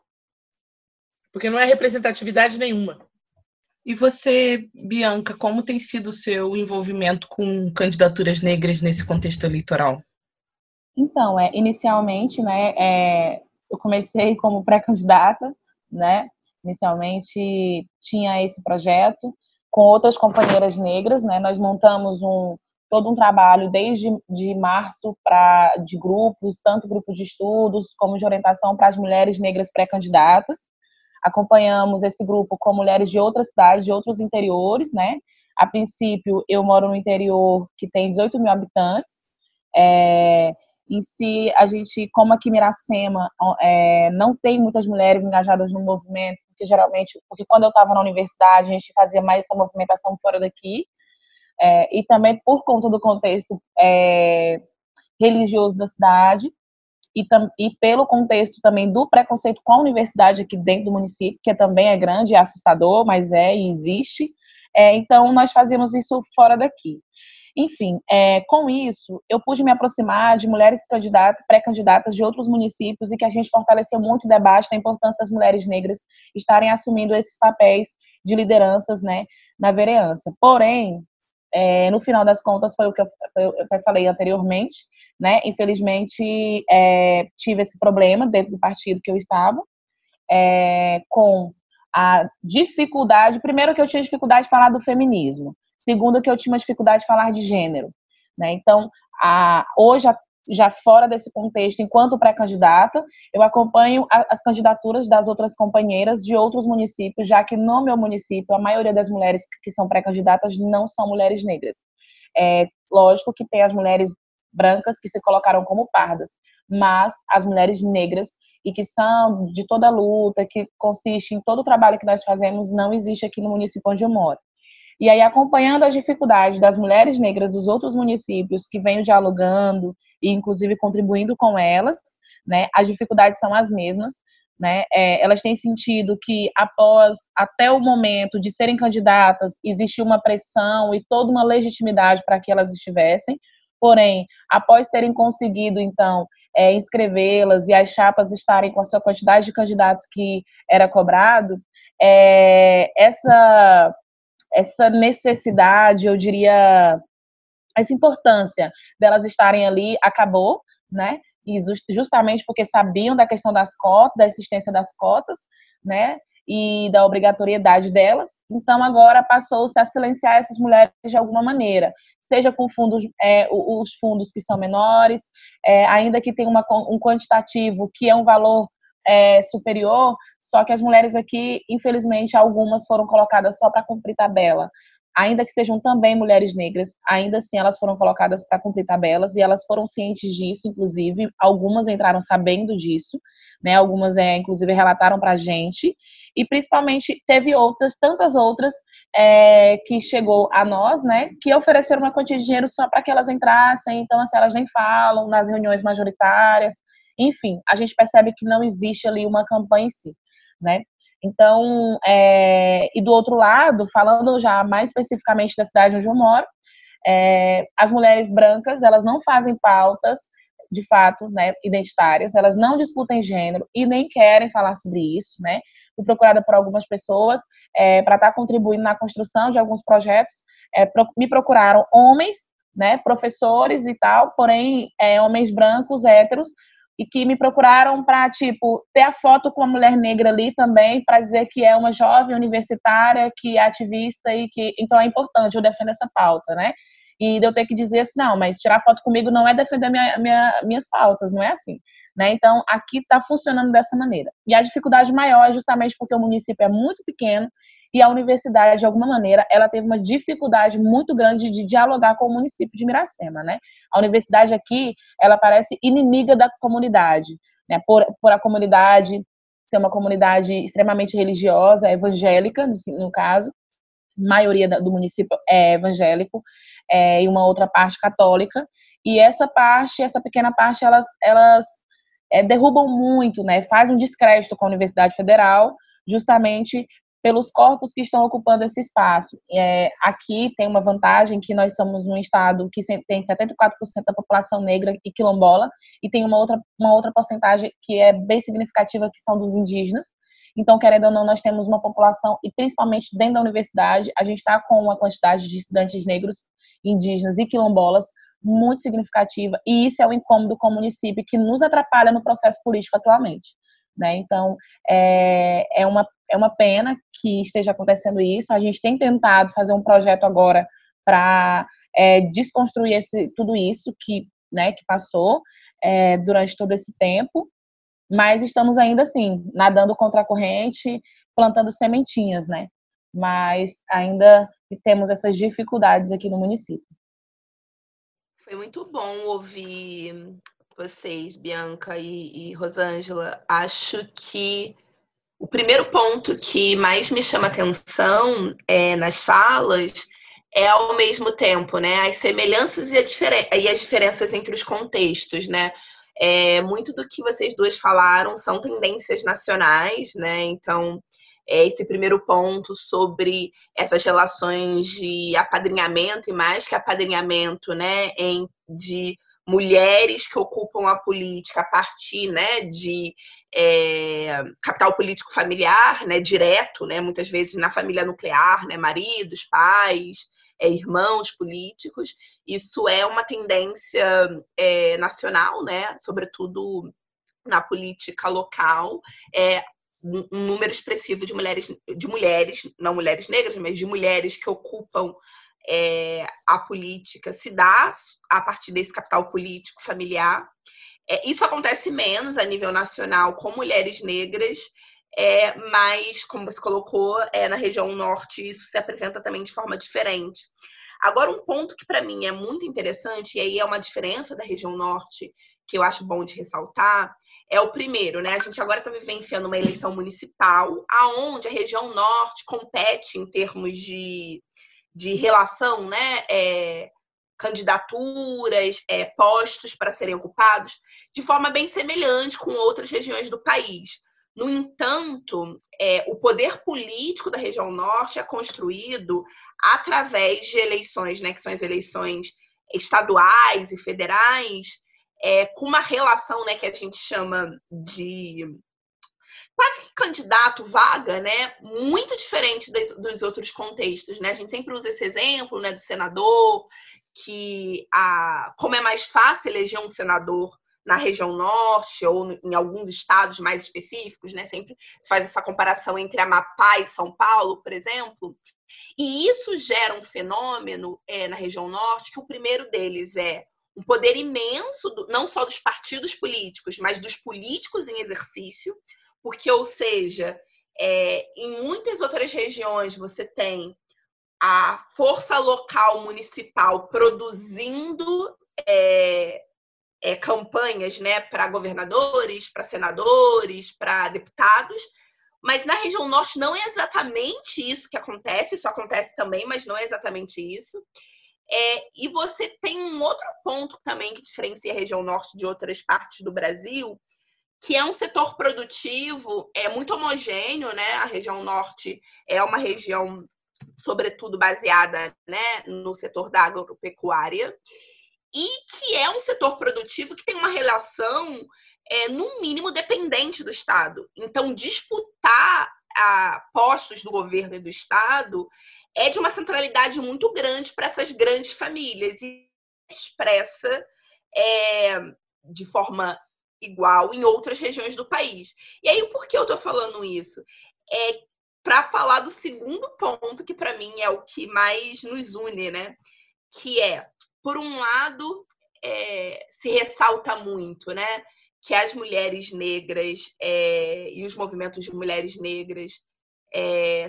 Porque não é representatividade nenhuma. E você, Bianca, como tem sido o seu envolvimento com candidaturas negras nesse contexto eleitoral? Então, inicialmente, eu comecei como pré-candidata, inicialmente tinha esse projeto com outras companheiras negras, nós montamos todo um trabalho desde de março de grupos, tanto grupos de estudos como de orientação para as mulheres negras pré-candidatas. Acompanhamos esse grupo com mulheres de outras cidades, de outros interiores, A princípio, eu moro no interior que tem 18 mil habitantes. Em si, a gente, como aqui em Miracema, não tem muitas mulheres engajadas no movimento, porque geralmente, quando eu estava na universidade, a gente fazia mais essa movimentação fora daqui. E também por conta do contexto religioso da cidade. E pelo contexto também do preconceito com a universidade aqui dentro do município, que também é grande, é assustador, mas e existe. Então, nós fazíamos isso fora daqui. Enfim, com isso, eu pude me aproximar de mulheres pré-candidatas de outros municípios e que a gente fortaleceu muito o debate da importância das mulheres negras estarem assumindo esses papéis de lideranças na vereança. Porém, no final das contas, foi o que eu falei anteriormente, Infelizmente, tive esse problema dentro do partido que eu estava, com a dificuldade. Primeiro, que eu tinha dificuldade de falar do feminismo. Segundo, que eu tinha uma dificuldade de falar de gênero, Então, hoje, já fora desse contexto, enquanto pré-candidata, eu acompanho as candidaturas das outras companheiras de outros municípios, já que no meu município, a maioria das mulheres que são pré-candidatas não são mulheres negras. Lógico que tem as mulheres brancas que se colocaram como pardas, mas as mulheres negras e que são de toda a luta, que consiste em todo o trabalho que nós fazemos, não existe aqui no município onde eu moro. E aí, acompanhando as dificuldades das mulheres negras dos outros municípios, que venho dialogando e, inclusive, contribuindo com elas, as dificuldades são as mesmas, elas têm sentido que, até o momento de serem candidatas, existiu uma pressão e toda uma legitimidade para que elas estivessem. Porém, após terem conseguido, então, inscrevê-las e as chapas estarem com a sua quantidade de candidatos que era cobrado, essa necessidade, eu diria, essa importância delas estarem ali acabou, E justamente porque sabiam da questão das cotas, da existência das cotas, E da obrigatoriedade delas. Então, agora passou-se a silenciar essas mulheres de alguma maneira, seja com fundos, os fundos que são menores, ainda que tenha um quantitativo que é um valor superior, só que as mulheres aqui, infelizmente, algumas foram colocadas só para cumprir tabela. Ainda que sejam também mulheres negras, ainda assim elas foram colocadas para cumprir tabelas e elas foram cientes disso, inclusive, algumas entraram sabendo disso, Algumas, inclusive, relataram para a gente. E, principalmente, teve tantas outras que chegou a nós, que ofereceram uma quantia de dinheiro só para que elas entrassem. Então, assim, elas nem falam nas reuniões majoritárias. Enfim, a gente percebe que não existe ali uma campanha em si, Então, e do outro lado, falando já mais especificamente da cidade onde eu moro, as mulheres brancas, elas não fazem pautas, de fato, identitárias, elas não discutem gênero e nem querem falar sobre isso, Fui procurada por algumas pessoas para estar contribuindo na construção de alguns projetos. Me procuraram homens, professores e tal, porém homens brancos, héteros, e que me procuraram para, ter a foto com a mulher negra ali também, para dizer que é uma jovem universitária, que é ativista e que... Então, é importante, eu defendo essa pauta, E eu ter que dizer assim, não, mas tirar foto comigo não é defender minhas pautas, não é assim. Então, aqui está funcionando dessa maneira. E a dificuldade maior é justamente porque o município é muito pequeno e a universidade, de alguma maneira, ela teve uma dificuldade muito grande de dialogar com o município de Miracema, A universidade aqui, ela parece inimiga da comunidade, Por a comunidade ser uma comunidade extremamente religiosa, evangélica, no caso, maioria do município é evangélico, e uma outra parte católica. E essa parte, essa pequena parte, elas derrubam muito, né? Faz um descrédito com a Universidade Federal, justamente pelos corpos que estão ocupando esse espaço. Aqui tem uma vantagem que nós somos um estado que tem 74% da população negra e quilombola, e tem uma outra porcentagem que é bem significativa, que são dos indígenas. Então, querendo ou não, nós temos uma população, e principalmente dentro da universidade, a gente está com uma quantidade de estudantes negros, indígenas e quilombolas muito significativa, e isso é um incômodo com o município que nos atrapalha no processo político atualmente, né? Então, é uma pena que esteja acontecendo isso. A gente tem tentado fazer um projeto agora para desconstruir tudo isso que passou durante todo esse tempo, mas estamos ainda assim, nadando contra a corrente, plantando sementinhas, né? Mas ainda temos essas dificuldades aqui no município. Foi muito bom ouvir vocês, Bianca e Rosângela. Acho que o primeiro ponto que mais me chama atenção nas falas é, ao mesmo tempo, né, as semelhanças e as diferenças entre os contextos, né? Muito do que vocês duas falaram são tendências nacionais, né? Então, esse primeiro ponto sobre essas relações de apadrinhamento e mais que apadrinhamento, né, de mulheres que ocupam a política a partir, né, de capital político familiar, né, direto, né, muitas vezes na família nuclear, né, maridos, pais, irmãos políticos. Isso é uma tendência nacional, né, sobretudo na política local. Um número expressivo de mulheres, não mulheres negras, mas de mulheres que ocupam a política se dá a partir desse capital político familiar. Isso acontece menos a nível nacional com mulheres negras, mas, como você colocou, na região norte isso se apresenta também de forma diferente. Agora, um ponto que para mim é muito interessante, e aí é uma diferença da região norte que eu acho bom de ressaltar, é o primeiro, né? A gente agora está vivenciando uma eleição municipal aonde a região norte compete em termos de relação, né? Candidaturas, postos para serem ocupados, de forma bem semelhante com outras regiões do país. No entanto, o poder político da região norte é construído através de eleições, né? Que são as eleições estaduais e federais, com uma relação, né, que a gente chama de quase candidato vaga, né, muito diferente dos outros contextos, né? A gente sempre usa esse exemplo, né, do senador, que como é mais fácil eleger um senador na região norte ou em alguns estados mais específicos, né, sempre se faz essa comparação entre Amapá e São Paulo, por exemplo. E isso gera um fenômeno na região norte, que o primeiro deles é um poder imenso, não só dos partidos políticos, mas dos políticos em exercício, porque, ou seja, em muitas outras regiões você tem a força local municipal produzindo campanhas, né, para governadores, para senadores, para deputados, mas na região norte não é exatamente isso que acontece. Isso acontece também, mas não é exatamente isso. E você tem um outro ponto também que diferencia a região norte de outras partes do Brasil, que é um setor produtivo muito homogêneo, né? A região norte é uma região, sobretudo, baseada, né, no setor da agropecuária, e que é um setor produtivo que tem uma relação, no mínimo, dependente do Estado. Então, disputar postos do governo e do Estado é de uma centralidade muito grande para essas grandes famílias, e expressa de forma igual em outras regiões do país. E aí, por que eu estou falando isso? É para falar do segundo ponto, que para mim é o que mais nos une, né? Que por um lado, se ressalta muito, né, que as mulheres negras e os movimentos de mulheres negras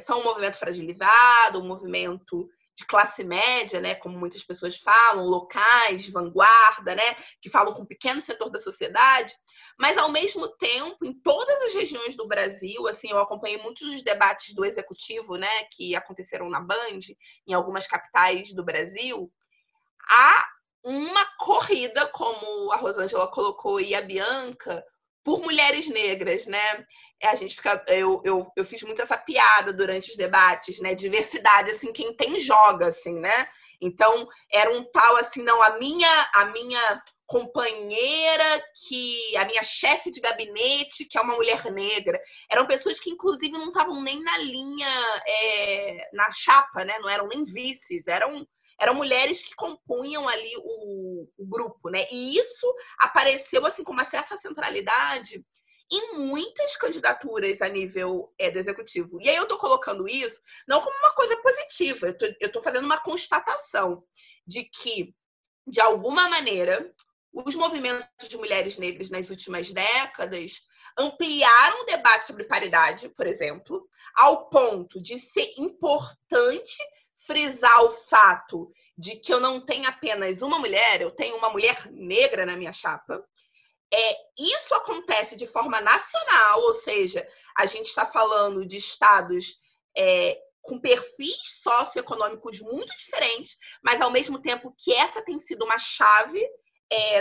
são um movimento fragilizado, um movimento de classe média, né, como muitas pessoas falam, locais, vanguarda, né, que falam com um pequeno setor da sociedade, mas, ao mesmo tempo, em todas as regiões do Brasil, assim, eu acompanhei muitos dos debates do Executivo, né, que aconteceram na Band, em algumas capitais do Brasil, há uma corrida, como a Rosângela colocou e a Bianca, por mulheres negras, né? A gente fica, eu fiz muito essa piada durante os debates, né? Diversidade, assim, quem tem joga, assim, né? Então, era um tal assim, não, a minha companheira, que a minha chefe de gabinete, que é uma mulher negra. Eram pessoas que, inclusive, não estavam nem na linha, na chapa, né? Não eram nem vices, eram mulheres que compunham ali o grupo, né? E isso apareceu assim com uma certa centralidade em muitas candidaturas a nível do executivo. E aí eu estou colocando isso não como uma coisa positiva, eu estou fazendo uma constatação de que, de alguma maneira, os movimentos de mulheres negras nas últimas décadas ampliaram o debate sobre paridade, por exemplo, ao ponto de ser importante frisar o fato de que eu não tenho apenas uma mulher, eu tenho uma mulher negra na minha chapa. Isso acontece de forma nacional, ou seja, a gente está falando de estados com perfis socioeconômicos muito diferentes, mas, ao mesmo tempo, que essa tem sido uma chave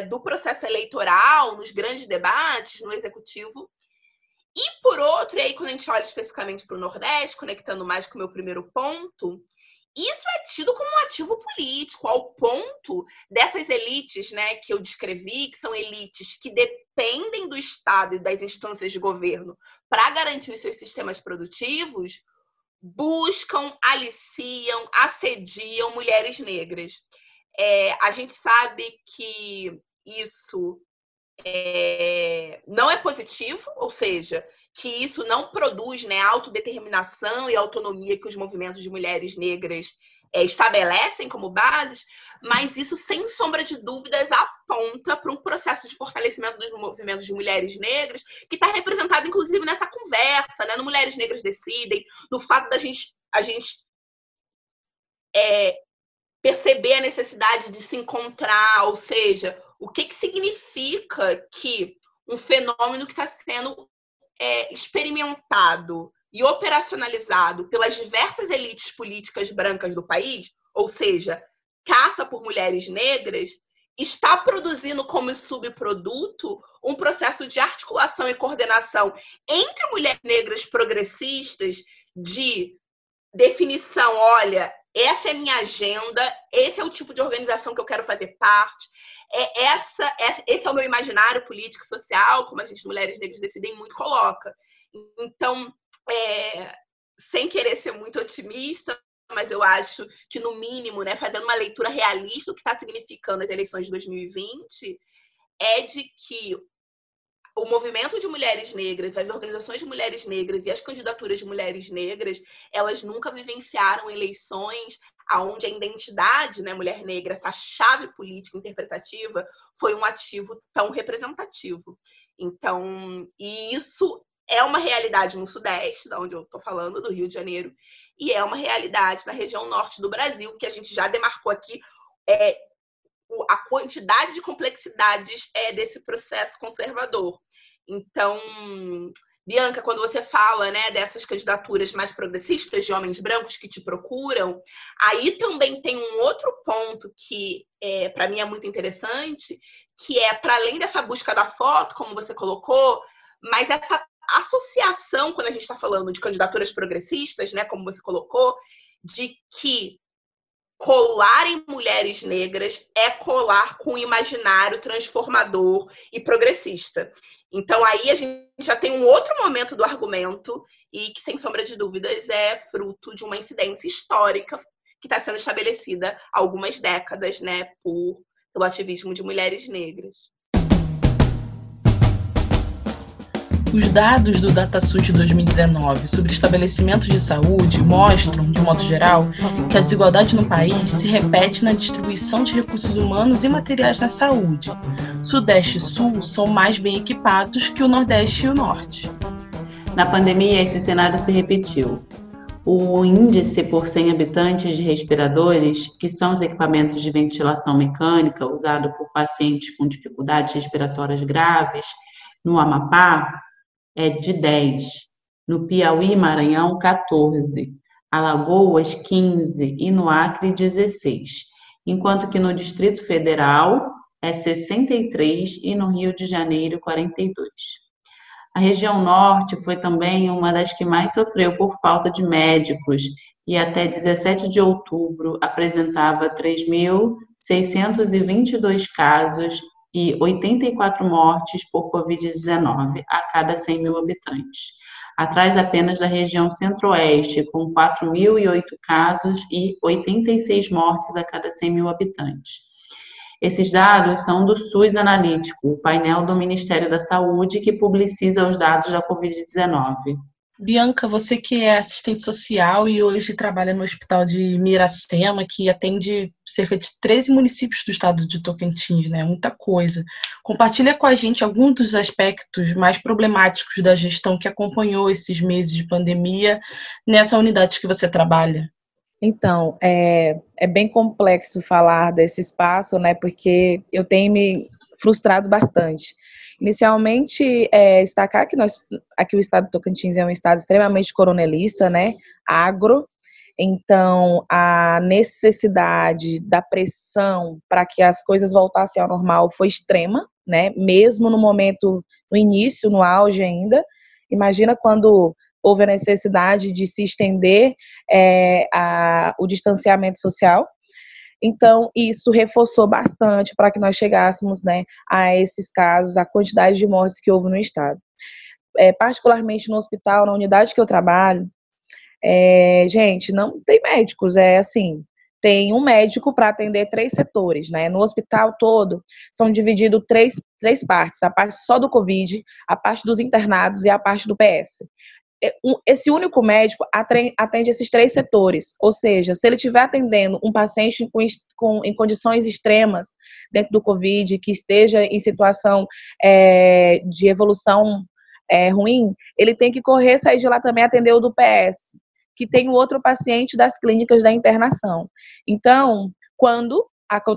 do processo eleitoral, nos grandes debates, no executivo. E, por outro, e aí quando a gente olha especificamente para o Nordeste, conectando mais com o meu primeiro ponto, isso é tido como um ativo político, ao ponto dessas elites, né, que eu descrevi, que são elites que dependem do Estado e das instâncias de governo para garantir os seus sistemas produtivos, buscam, aliciam, assediam mulheres negras. A gente sabe que isso não é positivo, ou seja, que isso não produz, né, a autodeterminação e a autonomia que os movimentos de mulheres negras estabelecem como bases, mas isso, sem sombra de dúvidas, aponta para um processo de fortalecimento dos movimentos de mulheres negras, que está representado, inclusive, nessa conversa, né, no Mulheres Negras Decidem, no fato da gente perceber a necessidade de se encontrar, ou seja, o que significa que um fenômeno que está sendo experimentado e operacionalizado pelas diversas elites políticas brancas do país, ou seja, caça por mulheres negras, está produzindo como subproduto um processo de articulação e coordenação entre mulheres negras progressistas de definição, olha, essa é minha agenda, esse é o tipo de organização que eu quero fazer parte, esse é o meu imaginário político e social, como a gente, Mulheres Negras Decidem, muito coloca. Então, sem querer ser muito otimista, mas eu acho que, no mínimo, né, fazendo uma leitura realista, o que está significando as eleições de 2020 é de que o movimento de mulheres negras, as organizações de mulheres negras e as candidaturas de mulheres negras, elas nunca vivenciaram eleições onde a identidade, né, mulher negra, essa chave política interpretativa, foi um ativo tão representativo. Então, e isso é uma realidade no Sudeste, da onde eu estou falando, do Rio de Janeiro, e é uma realidade na região norte do Brasil, que a gente já demarcou aqui, a quantidade de complexidades desse processo conservador. Então, Bianca, quando você fala, né, dessas candidaturas mais progressistas de homens brancos que te procuram, aí também tem um outro ponto que, para mim, é muito interessante, que é, para além dessa busca da foto, como você colocou, mas essa associação, quando a gente está falando de candidaturas progressistas, né, como você colocou, de que colar em mulheres negras é colar com o imaginário transformador e progressista. Então, aí a gente já tem um outro momento do argumento e que, sem sombra de dúvidas, é fruto de uma incidência histórica que está sendo estabelecida há algumas décadas, né, pelo ativismo de mulheres negras. Os dados do DataSUS de 2019 sobre estabelecimentos de saúde mostram, de modo geral, que a desigualdade no país se repete na distribuição de recursos humanos e materiais na saúde. Sudeste e Sul são mais bem equipados que o Nordeste e o Norte. Na pandemia, esse cenário se repetiu. o índice por 100 habitantes de respiradores, que são os equipamentos de ventilação mecânica usado por pacientes com dificuldades respiratórias graves, no Amapá, é de 10, no Piauí e Maranhão, 14, Alagoas, 15 e no Acre, 16, enquanto que no Distrito Federal é 63 e no Rio de Janeiro, 42. A região norte foi também uma das que mais sofreu por falta de médicos e até 17 de outubro apresentava 3.622 casos e 84 mortes por Covid-19 a cada 100 mil habitantes, atrás apenas da região centro-oeste, com 4.008 casos e 86 mortes a cada 100 mil habitantes. Esses dados são do SUS Analítico, o painel do Ministério da Saúde que publiciza os dados da Covid-19. Bianca, você que é assistente social e hoje trabalha no Hospital de Miracema, que atende cerca de 13 municípios do estado de Tocantins, né? Muita coisa. Compartilha com a gente alguns dos aspectos mais problemáticos da gestão que acompanhou esses meses de pandemia nessa unidade que você trabalha. Então, é bem complexo falar desse espaço, né, porque eu tenho me frustrado bastante. Inicialmente, destacar que aqui o estado de Tocantins é um estado extremamente coronelista, né, agro, então a necessidade da pressão para que as coisas voltassem ao normal foi extrema, né, mesmo no início, no auge ainda. Imagina quando houve a necessidade de se estender o distanciamento social. Então, isso reforçou bastante para que nós chegássemos, né, a esses casos, a quantidade de mortes que houve no estado. Particularmente no hospital, na unidade que eu trabalho, gente, não tem médicos, tem um médico para atender 3 setores, né? No hospital todo, são divididos três partes, a parte só do Covid, a parte dos internados e a parte do PS. Esse único médico atende esses 3 setores, ou seja, se ele estiver atendendo um paciente em condições extremas dentro do Covid, que esteja em situação de evolução ruim, ele tem que correr, sair de lá também, atender o do PS, que tem o outro paciente das clínicas da internação. Então,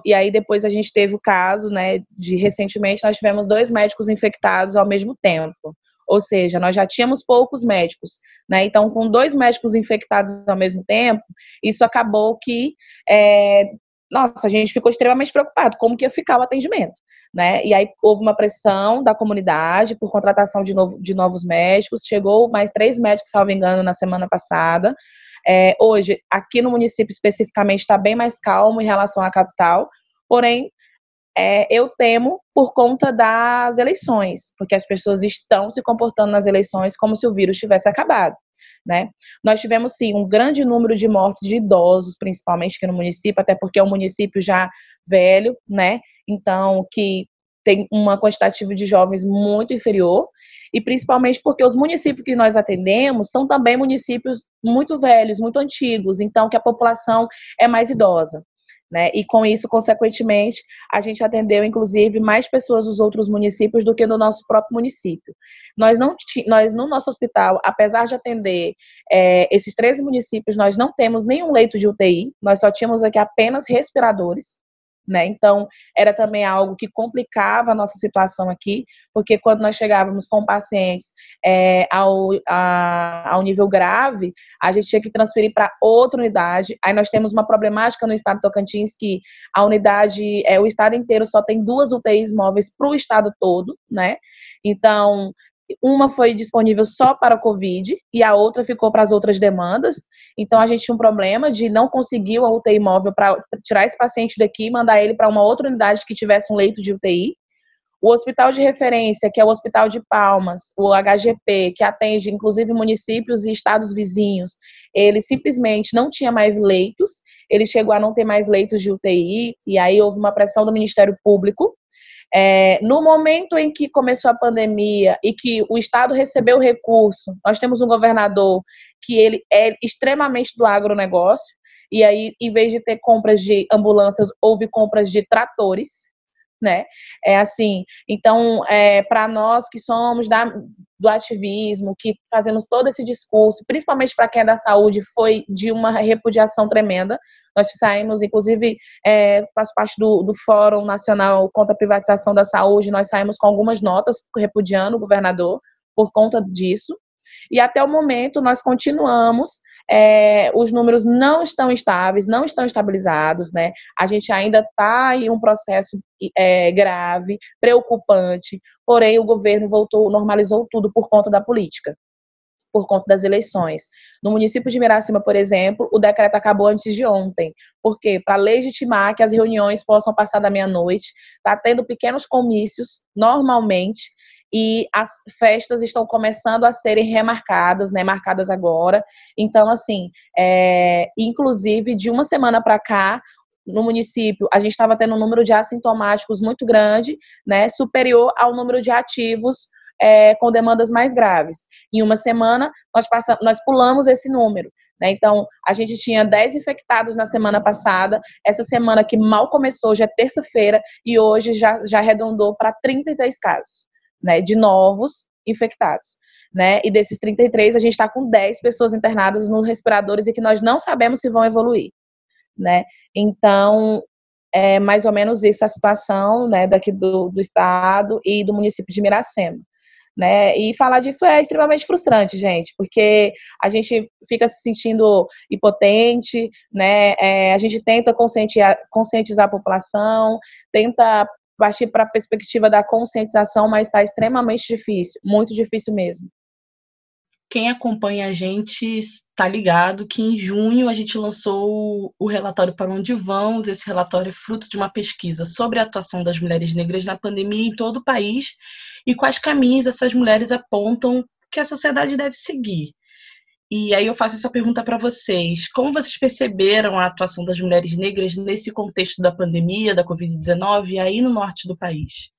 e aí depois a gente teve o caso, né, de recentemente nós tivemos 2 médicos infectados ao mesmo tempo. Ou seja, nós já tínhamos poucos médicos, né? Então, com 2 médicos infectados ao mesmo tempo, isso acabou que, a gente ficou extremamente preocupado, como que ia ficar o atendimento, né? E aí houve uma pressão da comunidade por contratação de novos médicos, chegou mais 3 médicos, salvo engano, na semana passada. Hoje, aqui no município especificamente, está bem mais calmo em relação à capital, porém, eu temo por conta das eleições, porque as pessoas estão se comportando nas eleições como se o vírus tivesse acabado, né? Nós tivemos, sim, um grande número de mortes de idosos, principalmente aqui no município, até porque é um município já velho, né? Então, que tem uma quantitativa de jovens muito inferior, e principalmente porque os municípios que nós atendemos são também municípios muito velhos, muito antigos, então que a população é mais idosa, né? E com isso, consequentemente, a gente atendeu, inclusive, mais pessoas dos outros municípios do que no nosso próprio município. Nós, no nosso hospital, apesar de atender esses 13 municípios, nós não temos nenhum leito de UTI, nós só tínhamos aqui apenas respiradores, né? Então, era também algo que complicava a nossa situação aqui, porque quando nós chegávamos com pacientes ao nível grave, a gente tinha que transferir para outra unidade. Aí nós temos uma problemática no estado de Tocantins, que a unidade, o estado inteiro só tem 2 UTIs móveis para o estado todo, né? Então, uma foi disponível só para o Covid e a outra ficou para as outras demandas. Então, a gente tinha um problema de não conseguir a UTI móvel para tirar esse paciente daqui e mandar ele para uma outra unidade que tivesse um leito de UTI. O Hospital de Referência, que é o Hospital de Palmas, o HGP, que atende, inclusive, municípios e estados vizinhos, ele simplesmente não tinha mais leitos, ele chegou a não ter mais leitos de UTI, e aí houve uma pressão do Ministério Público. No momento em que começou a pandemia e que o estado recebeu o recurso, nós temos um governador que ele é extremamente do agronegócio, e aí, em vez de ter compras de ambulâncias, houve compras de tratores, né? É assim, então, para nós que somos do ativismo, que fazemos todo esse discurso, principalmente para quem é da saúde, foi de uma repudiação tremenda. Nós saímos, inclusive, faz parte do Fórum Nacional contra a Privatização da Saúde, nós saímos com algumas notas repudiando o governador por conta disso. E até o momento nós continuamos, os números não estão estáveis, não estão estabilizados, né? A gente ainda está em um processo grave, preocupante, porém o governo normalizou tudo por conta da política, por conta das eleições. No município de Miracema, por exemplo, o decreto acabou antes de ontem. Por quê? Para legitimar que as reuniões possam passar da meia-noite, está tendo pequenos comícios, normalmente, e as festas estão começando a serem remarcadas, né, marcadas agora. Então, assim, inclusive, de uma semana para cá, no município, a gente estava tendo um número de assintomáticos muito grande, né, superior ao número de ativos com demandas mais graves. Em uma semana, nós pulamos esse número, né? Então, a gente tinha 10 infectados na semana passada, essa semana que mal começou, já é terça-feira, e hoje já arredondou para 33 casos. Né, de novos infectados, né? E desses 33, a gente está com 10 pessoas internadas nos respiradores e que nós não sabemos se vão evoluir, né? Então, é mais ou menos isso a situação, né, daqui do estado e do município de Miracema, né? E falar disso é extremamente frustrante, gente, porque a gente fica se sentindo impotente, né? A gente tenta conscientizar a população, tenta partir para a perspectiva da conscientização, mas está extremamente difícil, muito difícil mesmo. Quem acompanha a gente está ligado que em junho a gente lançou o relatório Para Onde Vão. Esse relatório é fruto de uma pesquisa sobre a atuação das mulheres negras na pandemia em todo o país e quais caminhos essas mulheres apontam que a sociedade deve seguir. E aí eu faço essa pergunta para vocês. Como vocês perceberam a atuação das mulheres negras nesse contexto da pandemia, da Covid-19, aí no norte do país?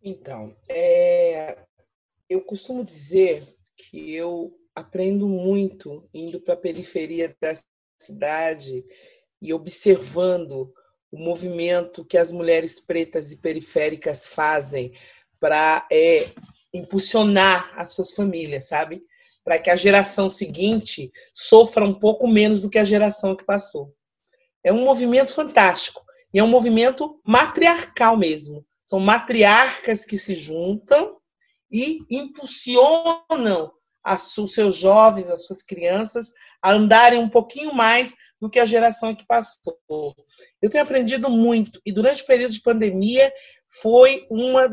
Então, eu costumo dizer que eu aprendo muito indo para a periferia da cidade e observando o movimento que as mulheres pretas e periféricas fazem para impulsionar as suas famílias, sabe? Para que a geração seguinte sofra um pouco menos do que a geração que passou. É um movimento fantástico, e é um movimento matriarcal mesmo. São matriarcas que se juntam e impulsionam os seus jovens, as suas crianças, a andarem um pouquinho mais do que a geração que passou. Eu tenho aprendido muito, e durante o período de pandemia, foi uma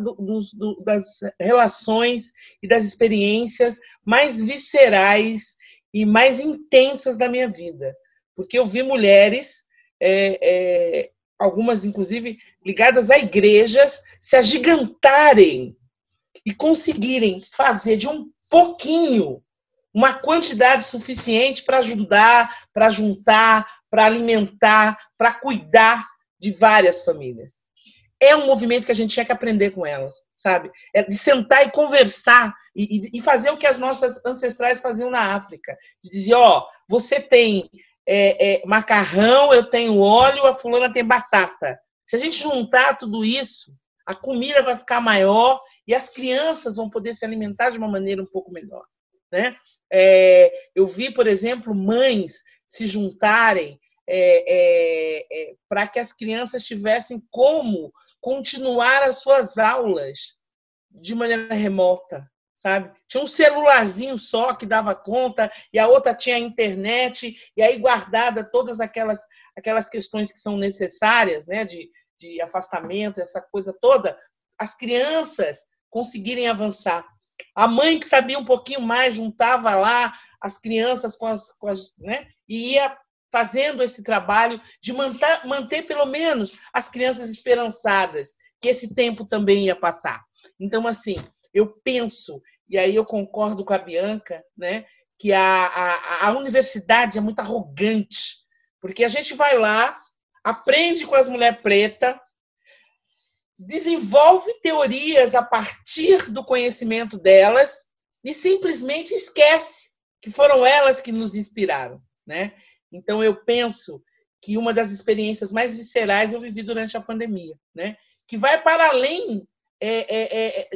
das relações e das experiências mais viscerais e mais intensas da minha vida. Porque eu vi mulheres, algumas inclusive ligadas a igrejas, se agigantarem e conseguirem fazer de um pouquinho uma quantidade suficiente para ajudar, para juntar, para alimentar, para cuidar de várias famílias. É um movimento que a gente tinha que aprender com elas, sabe? É de sentar e conversar e fazer o que as nossas ancestrais faziam na África. De dizer, você tem macarrão, eu tenho óleo, a fulana tem batata. Se a gente juntar tudo isso, a comida vai ficar maior e as crianças vão poder se alimentar de uma maneira um pouco melhor, né? Eu vi, por exemplo, mães se juntarem para que as crianças tivessem como continuar as suas aulas de maneira remota, sabe? Tinha um celularzinho só que dava conta e a outra tinha a internet e aí guardada todas aquelas questões que são necessárias, né, de afastamento, essa coisa toda, as crianças conseguirem avançar. A mãe que sabia um pouquinho mais juntava lá as crianças né, e ia fazendo esse trabalho de manter pelo menos as crianças esperançadas, que esse tempo também ia passar. Então, assim, eu penso, e aí eu concordo com a Bianca, né, que a universidade é muito arrogante, porque a gente vai lá, aprende com as mulheres pretas, desenvolve teorias a partir do conhecimento delas e simplesmente esquece que foram elas que nos inspiraram, né? Então, eu penso que uma das experiências mais viscerais eu vivi durante a pandemia, né? que vai para além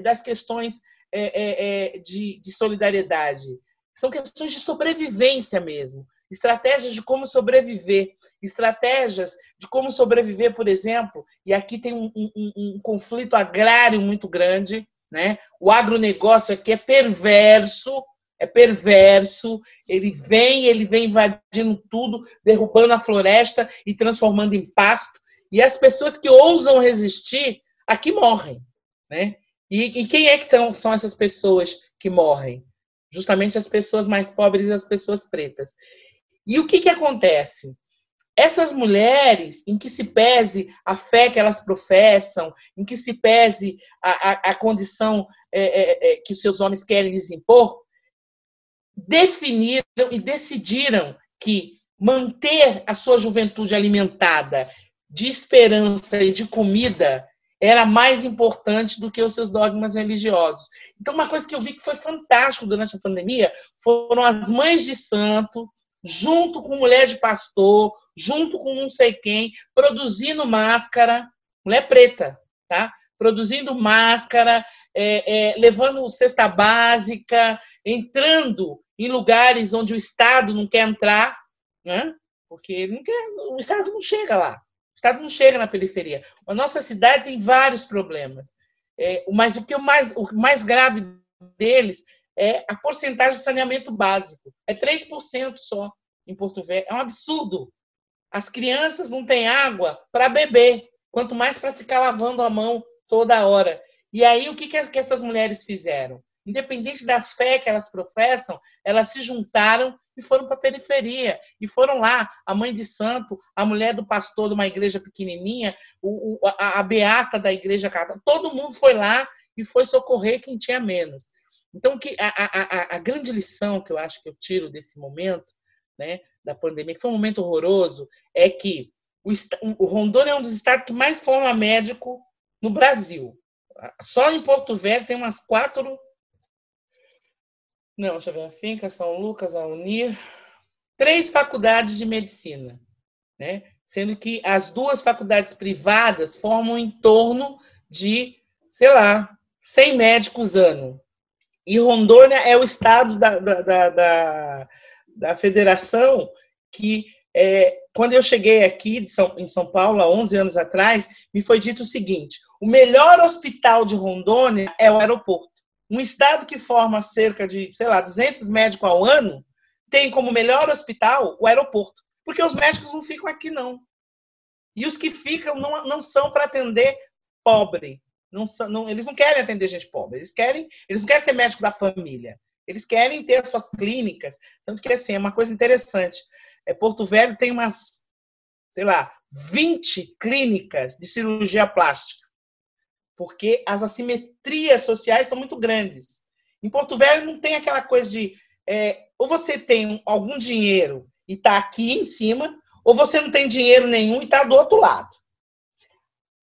das questões de solidariedade. São questões de sobrevivência mesmo, estratégias de como sobreviver, estratégias de como sobreviver, por exemplo, e aqui tem um conflito agrário muito grande, né? O agronegócio aqui é perverso, ele vem invadindo tudo, derrubando a floresta e transformando em pasto, e as pessoas que ousam resistir aqui morrem, né? E quem é que são essas pessoas que morrem? Justamente as pessoas mais pobres e as pessoas pretas. E o que acontece? Essas mulheres, em que se pese a fé que elas professam, em que se pese a condição que seus homens querem lhes impor, definiram e decidiram que manter a sua juventude alimentada de esperança e de comida era mais importante do que os seus dogmas religiosos. Então, uma coisa que eu vi que foi fantástico durante a pandemia foram as mães de santo, junto com mulher de pastor, junto com não sei quem, produzindo máscara, mulher preta, tá? Produzindo máscara, levando cesta básica, entrando em lugares onde o Estado não quer entrar, né? Porque ele não quer, o Estado não chega lá. O Estado não chega na periferia. A nossa cidade tem vários problemas. Mas o mais grave deles é a porcentagem de saneamento básico. É 3% só em Porto Velho. É um absurdo. As crianças não têm água para beber, quanto mais para ficar lavando a mão toda hora. E aí, o que essas mulheres fizeram? Independente da fé que elas professam, elas se juntaram e foram para a periferia, e foram lá, a mãe de santo, a mulher do pastor de uma igreja pequenininha, a beata da igreja, todo mundo foi lá e foi socorrer quem tinha menos. Então, a grande lição que eu acho que eu tiro desse momento, né, da pandemia, que foi um momento horroroso, é que o Rondônia é um dos estados que mais forma médico no Brasil. Só em Porto Velho tem umas 4... Não, deixa eu ver, a Finca, São Lucas, a Unir, 3 faculdades de medicina, né? Sendo que as 2 faculdades privadas formam em torno de, sei lá, 100 médicos ano. E Rondônia é o estado da federação que, quando eu cheguei aqui em São Paulo, há 11 anos atrás, me foi dito o seguinte: o melhor hospital de Rondônia é o aeroporto. Um estado que forma cerca de, sei lá, 200 médicos ao ano, tem como melhor hospital o aeroporto. Porque os médicos não ficam aqui, não. E os que ficam não são para atender pobre. Eles não querem atender gente pobre. Eles não querem ser médico da família. Eles querem ter as suas clínicas. Tanto que, assim, é uma coisa interessante. Porto Velho tem umas, sei lá, 20 clínicas de cirurgia plástica, porque as assimetrias sociais são muito grandes. Em Porto Velho não tem aquela coisa de ou você tem algum dinheiro e está aqui em cima, ou você não tem dinheiro nenhum e está do outro lado.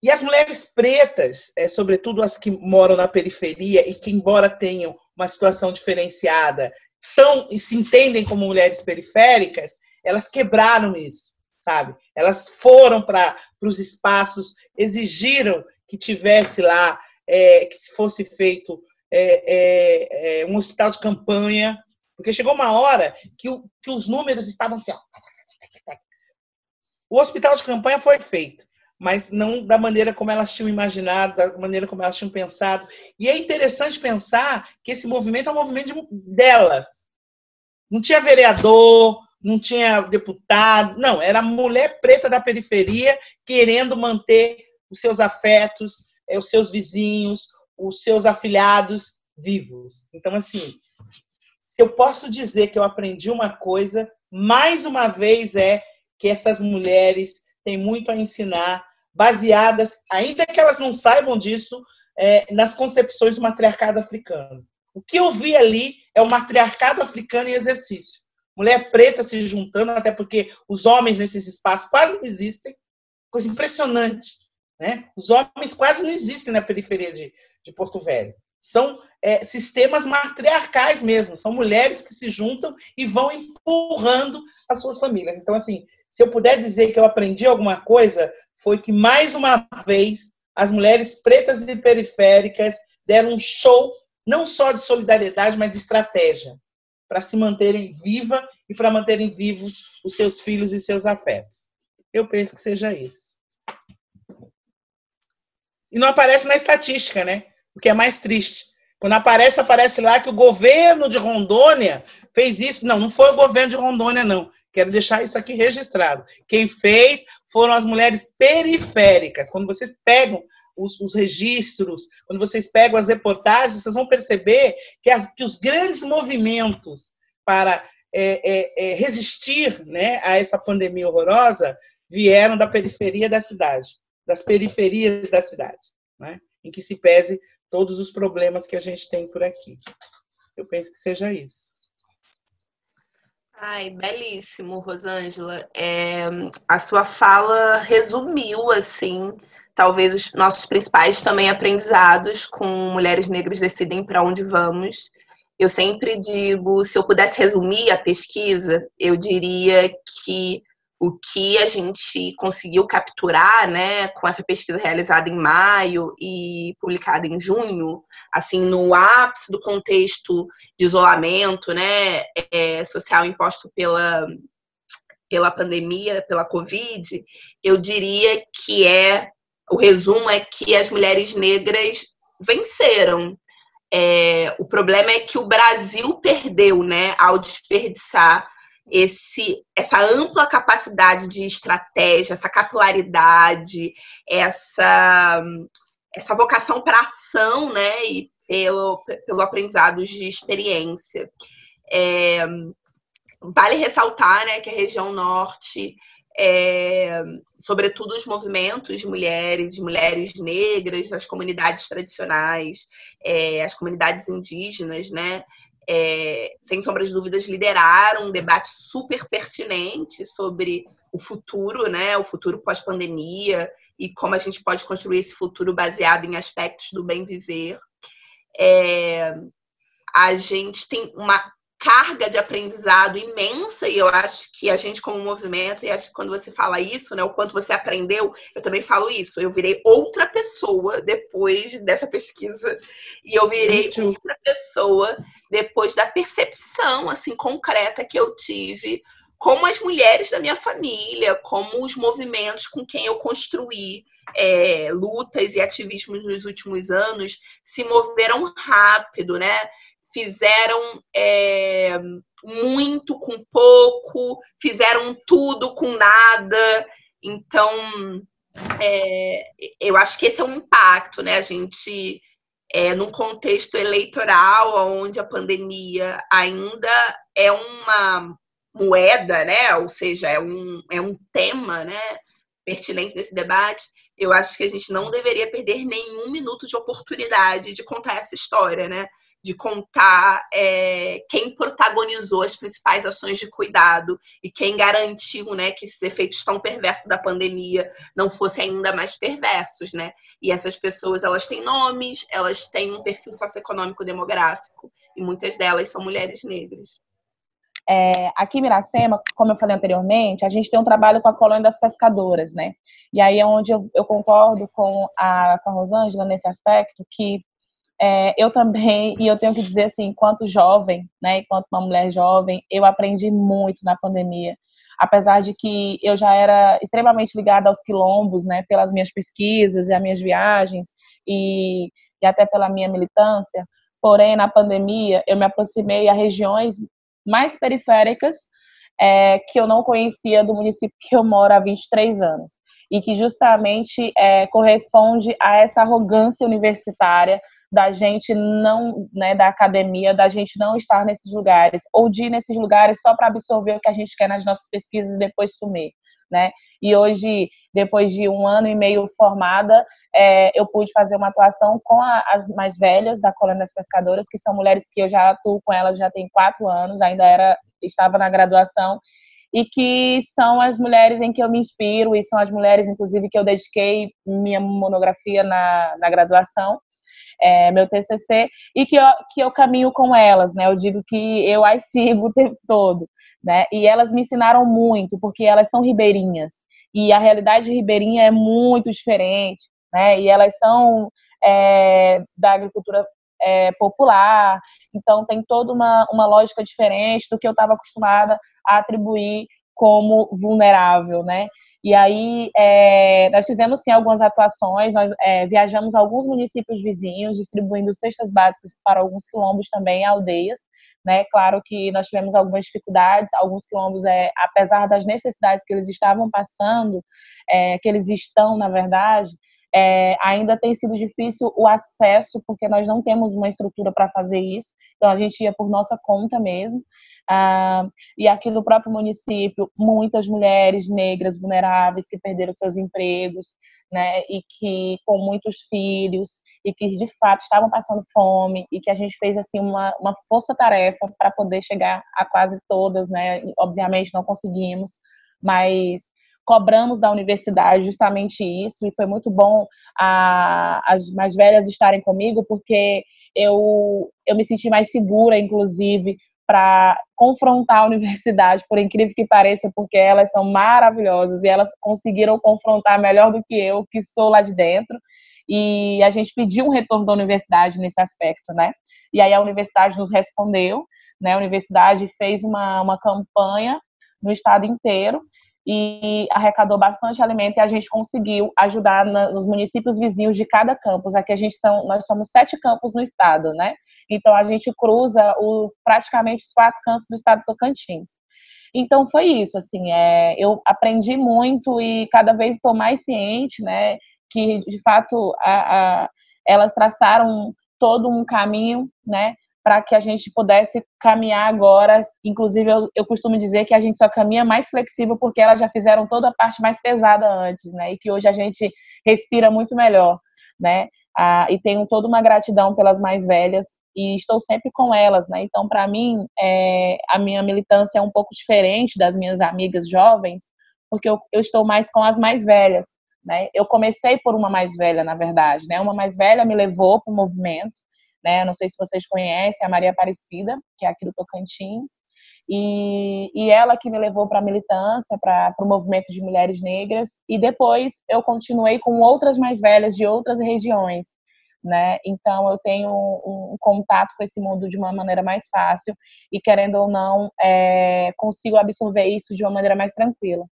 E as mulheres pretas, sobretudo as que moram na periferia e que, embora tenham uma situação diferenciada, são e se entendem como mulheres periféricas, elas quebraram isso, sabe? Elas foram para os espaços, exigiram que tivesse lá, que fosse feito um hospital de campanha, porque chegou uma hora que os números estavam assim, ó. O hospital de campanha foi feito, mas não da maneira como elas tinham imaginado, da maneira como elas tinham pensado. E é interessante pensar que esse movimento é um movimento delas. Não tinha vereador, não tinha deputado, não, era mulher preta da periferia querendo manter os seus afetos, os seus vizinhos, os seus afilhados vivos. Então, assim, se eu posso dizer que eu aprendi uma coisa, mais uma vez é que essas mulheres têm muito a ensinar, baseadas, ainda que elas não saibam disso, nas concepções do matriarcado africano. O que eu vi ali é o matriarcado africano em exercício. Mulher preta se juntando, até porque os homens nesses espaços quase não existem. Coisa impressionante. Né? Os homens quase não existem na periferia de Porto Velho. São sistemas matriarcais mesmo. São mulheres que se juntam e vão empurrando as suas famílias. Então, assim, se eu puder dizer que eu aprendi alguma coisa, foi que, mais uma vez, as mulheres pretas e periféricas deram um show, não só de solidariedade, mas de estratégia, para se manterem vivas e para manterem vivos os seus filhos e seus afetos. Eu penso que seja isso. E não aparece na estatística, né? O que é mais triste. Quando aparece, aparece lá que o governo de Rondônia fez isso. Não, não foi o governo de Rondônia, não. Quero deixar isso aqui registrado. Quem fez foram as mulheres periféricas. Quando vocês pegam os registros, quando vocês pegam as reportagens, vocês vão perceber que os grandes movimentos para resistir, né, a essa pandemia horrorosa vieram da periferia da cidade, das periferias da cidade, né, em que se pese todos os problemas que a gente tem por aqui. Eu penso que seja isso. Ai, belíssimo, Rosângela. A sua fala resumiu, assim, talvez os nossos principais também aprendizados com Mulheres Negras Decidem Para Onde Vamos. Eu sempre digo, se eu pudesse resumir a pesquisa, eu diria que o que a gente conseguiu capturar, né, com essa pesquisa realizada em maio e publicada em junho, assim, no ápice do contexto de isolamento, né, social imposto pela pandemia, pela Covid, eu diria que o resumo é que as mulheres negras venceram. O problema é que o Brasil perdeu, né, ao desperdiçar essa ampla capacidade de estratégia, essa capilaridade, essa vocação para ação, né, e pelo aprendizado de experiência. Vale ressaltar, né, que a região norte, sobretudo os movimentos de mulheres negras, as comunidades tradicionais, as comunidades indígenas, né, sem sombra de dúvidas, lideraram um debate super pertinente sobre o futuro, né, o futuro pós-pandemia e como a gente pode construir esse futuro baseado em aspectos do bem viver. A gente tem uma carga de aprendizado imensa, e eu acho que a gente, como movimento, e acho que quando você fala isso, né, o quanto você aprendeu, eu também falo isso, eu virei outra pessoa depois dessa pesquisa, e eu virei outra pessoa depois da percepção, assim, concreta que eu tive, como as mulheres da minha família, como os movimentos com quem eu construí lutas e ativismos nos últimos anos se moveram rápido, né? Fizeram muito com pouco, fizeram tudo com nada. Então, eu acho que esse é um impacto, né? A gente, num contexto eleitoral, onde a pandemia ainda é uma moeda, né? Ou seja, é um tema, né, pertinente nesse debate, eu acho que a gente não deveria perder nenhum minuto de oportunidade de contar essa história, né? De contar quem protagonizou as principais ações de cuidado e quem garantiu, né, que esses efeitos tão perversos da pandemia não fossem ainda mais perversos, né? E essas pessoas, elas têm nomes, elas têm um perfil socioeconômico demográfico e muitas delas são mulheres negras. Aqui em Miracema, como eu falei anteriormente, a gente tem um trabalho com a colônia das pescadoras, né? E aí é onde eu concordo com a Rosângela nesse aspecto que eu também, e eu tenho que dizer assim, enquanto jovem, né, enquanto uma mulher jovem, eu aprendi muito na pandemia, apesar de que eu já era extremamente ligada aos quilombos, né, pelas minhas pesquisas e as minhas viagens e até pela minha militância, porém na pandemia eu me aproximei a regiões mais periféricas que eu não conhecia do município que eu moro há 23 anos e que justamente corresponde a essa arrogância universitária da gente não, né, da academia, da gente não estar nesses lugares, ou de ir nesses lugares só para absorver o que a gente quer nas nossas pesquisas e depois sumir, né? E hoje, depois de um ano e meio formada, eu pude fazer uma atuação com as mais velhas da colônia das pescadoras, que são mulheres que eu já atuo com elas já tem 4 anos, estava na graduação, e que são as mulheres em que eu me inspiro, e são as mulheres, inclusive, que eu dediquei minha monografia na graduação, meu TCC, e que eu caminho com elas, né? Eu digo que eu as sigo o tempo todo, né? E elas me ensinaram muito, porque elas são ribeirinhas, e a realidade ribeirinha é muito diferente né? E elas são da agricultura popular, então tem toda uma lógica diferente do que eu estava acostumada a atribuir como vulnerável, né? E aí nós fizemos sim algumas atuações, nós viajamos a alguns municípios vizinhos, distribuindo cestas básicas para alguns quilombos também, aldeias, né? Claro que nós tivemos algumas dificuldades, alguns quilombos, apesar das necessidades que eles estavam passando, que eles estão, na verdade, ainda tem sido difícil o acesso, porque nós não temos uma estrutura para fazer isso, então a gente ia por nossa conta mesmo. E aqui no próprio município, muitas mulheres negras vulneráveis que perderam seus empregos, né, e que com muitos filhos, e que de fato estavam passando fome, e que a gente fez assim uma força-tarefa para poder chegar a quase todas, né, obviamente não conseguimos, mas cobramos da universidade justamente isso, e foi muito bom as mais velhas estarem comigo, porque eu me senti mais segura, inclusive, para confrontar a universidade, por incrível que pareça, porque elas são maravilhosas e elas conseguiram confrontar melhor do que eu, que sou lá de dentro, e a gente pediu um retorno da universidade nesse aspecto, né? E aí a universidade nos respondeu, né? A universidade fez uma campanha no estado inteiro e arrecadou bastante alimento, e a gente conseguiu ajudar nos municípios vizinhos de cada campus. Aqui nós somos 7 campos no estado, né? Então, a gente cruza praticamente os 4 cantos do estado de Tocantins. Então, foi isso, assim, eu aprendi muito e cada vez estou mais ciente, né, que, de fato, elas traçaram todo um caminho, né, para que a gente pudesse caminhar agora. Inclusive, eu costumo dizer que a gente só caminha mais flexível porque elas já fizeram toda a parte mais pesada antes, né, e que hoje a gente respira muito melhor, né. E tenho toda uma gratidão pelas mais velhas e estou sempre com elas, né? Então, para mim, a minha militância é um pouco diferente das minhas amigas jovens, porque eu estou mais com as mais velhas, né? Eu comecei por uma mais velha, na verdade, né? Uma mais velha me levou para o movimento, né? Não sei se vocês conhecem, a Maria Aparecida, que é aqui do Tocantins, e ela que me levou para a militância, para o movimento de mulheres negras, e depois eu continuei com outras mais velhas de outras regiões, né? Então eu tenho um contato com esse mundo de uma maneira mais fácil e, querendo ou não, consigo absorver isso de uma maneira mais tranquila.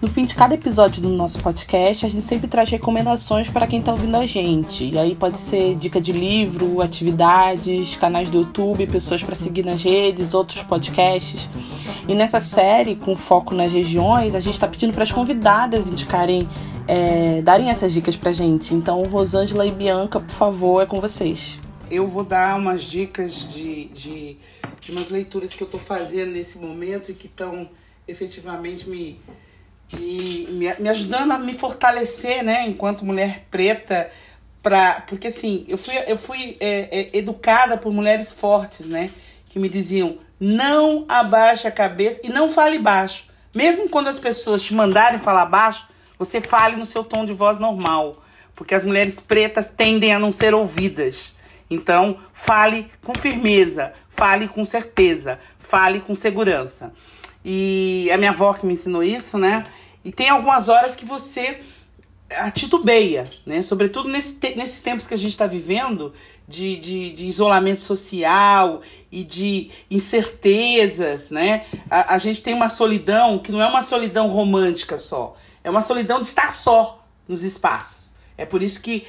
No fim de cada episódio do nosso podcast, a gente sempre traz recomendações para quem está ouvindo a gente. E aí pode ser dica de livro, atividades, canais do YouTube, pessoas para seguir nas redes, outros podcasts. E nessa série, com foco nas regiões, a gente está pedindo para as convidadas indicarem, darem essas dicas para a gente. Então, Rosângela e Bianca, por favor, é com vocês. Eu vou dar umas dicas de umas leituras que eu estou fazendo nesse momento e que estão efetivamente me ajudando a me fortalecer, né, enquanto mulher preta, porque assim, eu fui educada por mulheres fortes, né, que me diziam, não abaixe a cabeça e não fale baixo. Mesmo quando as pessoas te mandarem falar baixo, você fale no seu tom de voz normal, porque as mulheres pretas tendem a não ser ouvidas. Então, fale com firmeza, fale com certeza, fale com segurança. E a minha avó que me ensinou isso, né? E tem algumas horas que você titubeia, né? Sobretudo nesses tempos que a gente está vivendo de isolamento social e de incertezas, né? A gente tem uma solidão que não é uma solidão romântica só. É uma solidão de estar só nos espaços. É por isso que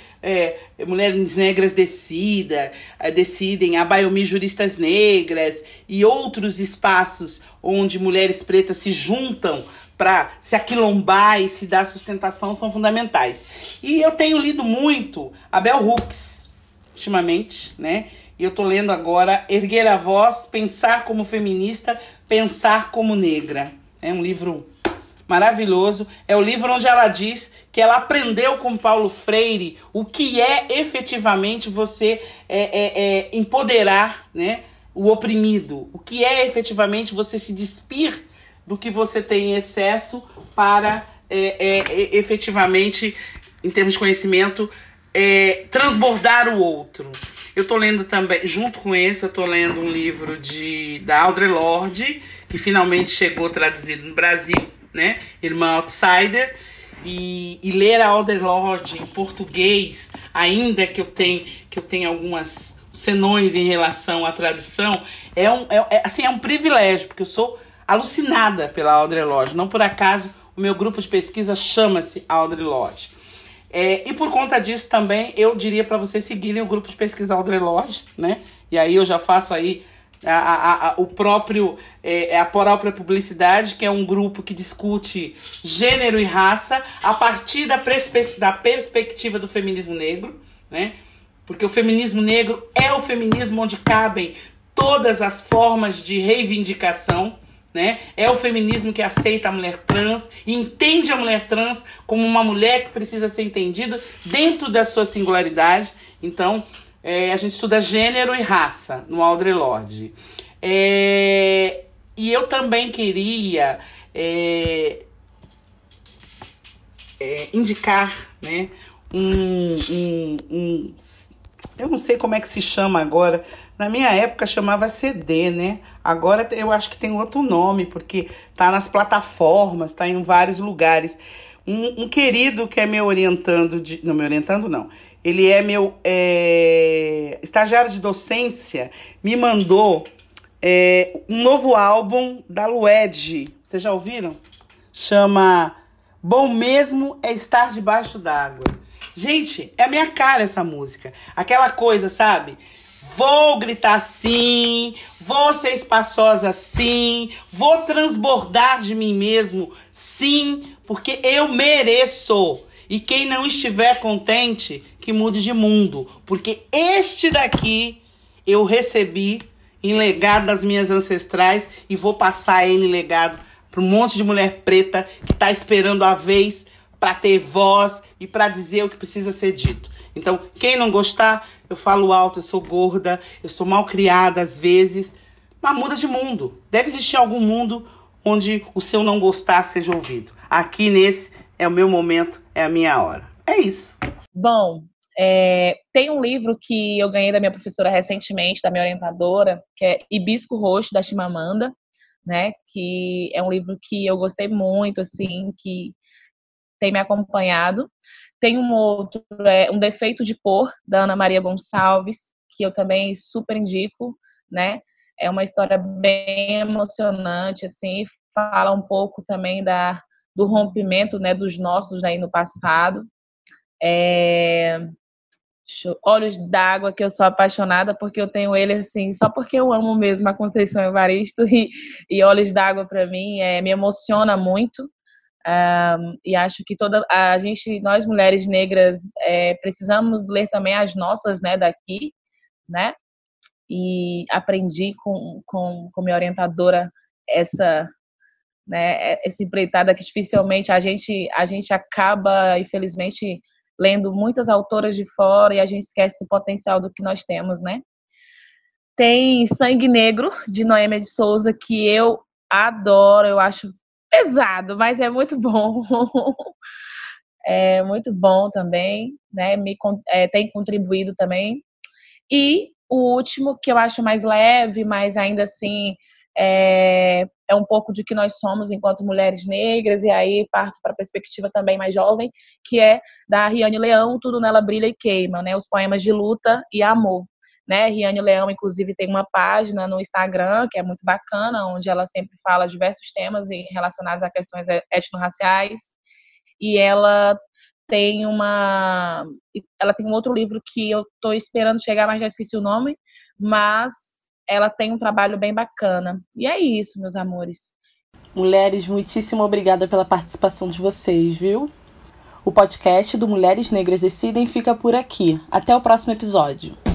Mulheres Negras Decidem, a Baiomi Juristas Negras e outros espaços onde mulheres pretas se juntam para se aquilombar e se dar sustentação são fundamentais. E eu tenho lido muito a Bell Hooks, ultimamente, né? E eu estou lendo agora Erguer a Voz, Pensar como Feminista, Pensar como Negra. É um livro maravilhoso, é o livro onde ela diz que ela aprendeu com Paulo Freire o que é efetivamente você empoderar, né, o oprimido, o que é efetivamente você se despir do que você tem em excesso para efetivamente, em termos de conhecimento, transbordar o outro. Eu tô lendo também, junto com esse, eu tô lendo um livro da Audre Lorde, que finalmente chegou traduzido no Brasil, né, irmã outsider, e ler a Audre Lorde em português, ainda que eu tenha algumas senões em relação à tradução, é um privilégio, porque eu sou alucinada pela Audre Lorde. Não por acaso o meu grupo de pesquisa chama-se Audre Lorde. E por conta disso também eu diria para vocês seguirem o grupo de pesquisa Audre Lorde, né? E aí eu já faço aí a própria publicidade, que é um grupo que discute gênero e raça a partir da perspectiva do feminismo negro, né? Porque o feminismo negro é o feminismo onde cabem todas as formas de reivindicação, né? É o feminismo que aceita a mulher trans e entende a mulher trans como uma mulher que precisa ser entendida dentro da sua singularidade. Então, a gente estuda gênero e raça no Audre Lorde. E eu também queria indicar, né, eu não sei como é que se chama agora. Na minha época chamava CD, né? Agora eu acho que tem outro nome, porque tá nas plataformas, tá em vários lugares. Um querido que é me orientando... Não, me orientando não. Ele é meu estagiário de docência. Me mandou um novo álbum da Lued. Vocês já ouviram? Chama Bom Mesmo é Estar Debaixo d'Água. Gente, é a minha cara essa música. Aquela coisa, sabe? Vou gritar sim, vou ser espaçosa sim, vou transbordar de mim mesmo sim, porque eu mereço. E quem não estiver contente, que mude de mundo. Porque este daqui eu recebi em legado das minhas ancestrais e vou passar ele em legado para um monte de mulher preta que está esperando a vez para ter voz e para dizer o que precisa ser dito. Então, quem não gostar, eu falo alto, eu sou gorda, eu sou mal criada às vezes, mas muda de mundo. Deve existir algum mundo onde o seu não gostar seja ouvido. Aqui nesse é o meu momento, é a minha hora. É isso. Bom, tem um livro que eu ganhei da minha professora recentemente, da minha orientadora, que é Hibisco Roxo, da Chimamanda, né? Que é um livro que eu gostei muito, assim, que tem me acompanhado. Tem um outro, Um Defeito de Cor, da Ana Maria Gonçalves, que eu também super indico, né? É uma história bem emocionante, assim, fala um pouco também do rompimento, né, dos nossos aí no passado. Olhos d'Água, que eu sou apaixonada, porque eu tenho ele, assim, só porque eu amo mesmo a Conceição Evaristo, e Olhos d'Água, para mim, me emociona muito. E acho que nós mulheres negras precisamos ler também as nossas, né, daqui, né? E aprendi com minha orientadora essa, né, essa empreitada que dificilmente a gente acaba, infelizmente, lendo muitas autoras de fora e a gente esquece do potencial do que nós temos, né? Tem Sangue Negro, de Noêmia de Souza, que eu adoro, eu acho pesado, mas é muito bom. É muito bom também, né? Tem contribuído também. E o último, que eu acho mais leve, mas ainda assim é um pouco de que nós somos enquanto mulheres negras, e aí parto para a perspectiva também mais jovem, que é da Riane Leão, Tudo Nela Brilha e Queima, né? Os poemas de luta e amor. Né? Riane Leão, inclusive, tem uma página no Instagram que é muito bacana, onde ela sempre fala diversos temas relacionados a questões étnico-raciais. E ela tem um outro livro que eu estou esperando chegar, mas já esqueci o nome, mas ela tem um trabalho bem bacana. E é isso, meus amores. Mulheres, muitíssimo obrigada pela participação de vocês, viu? O podcast do Mulheres Negras Decidem fica por aqui. Até o próximo episódio.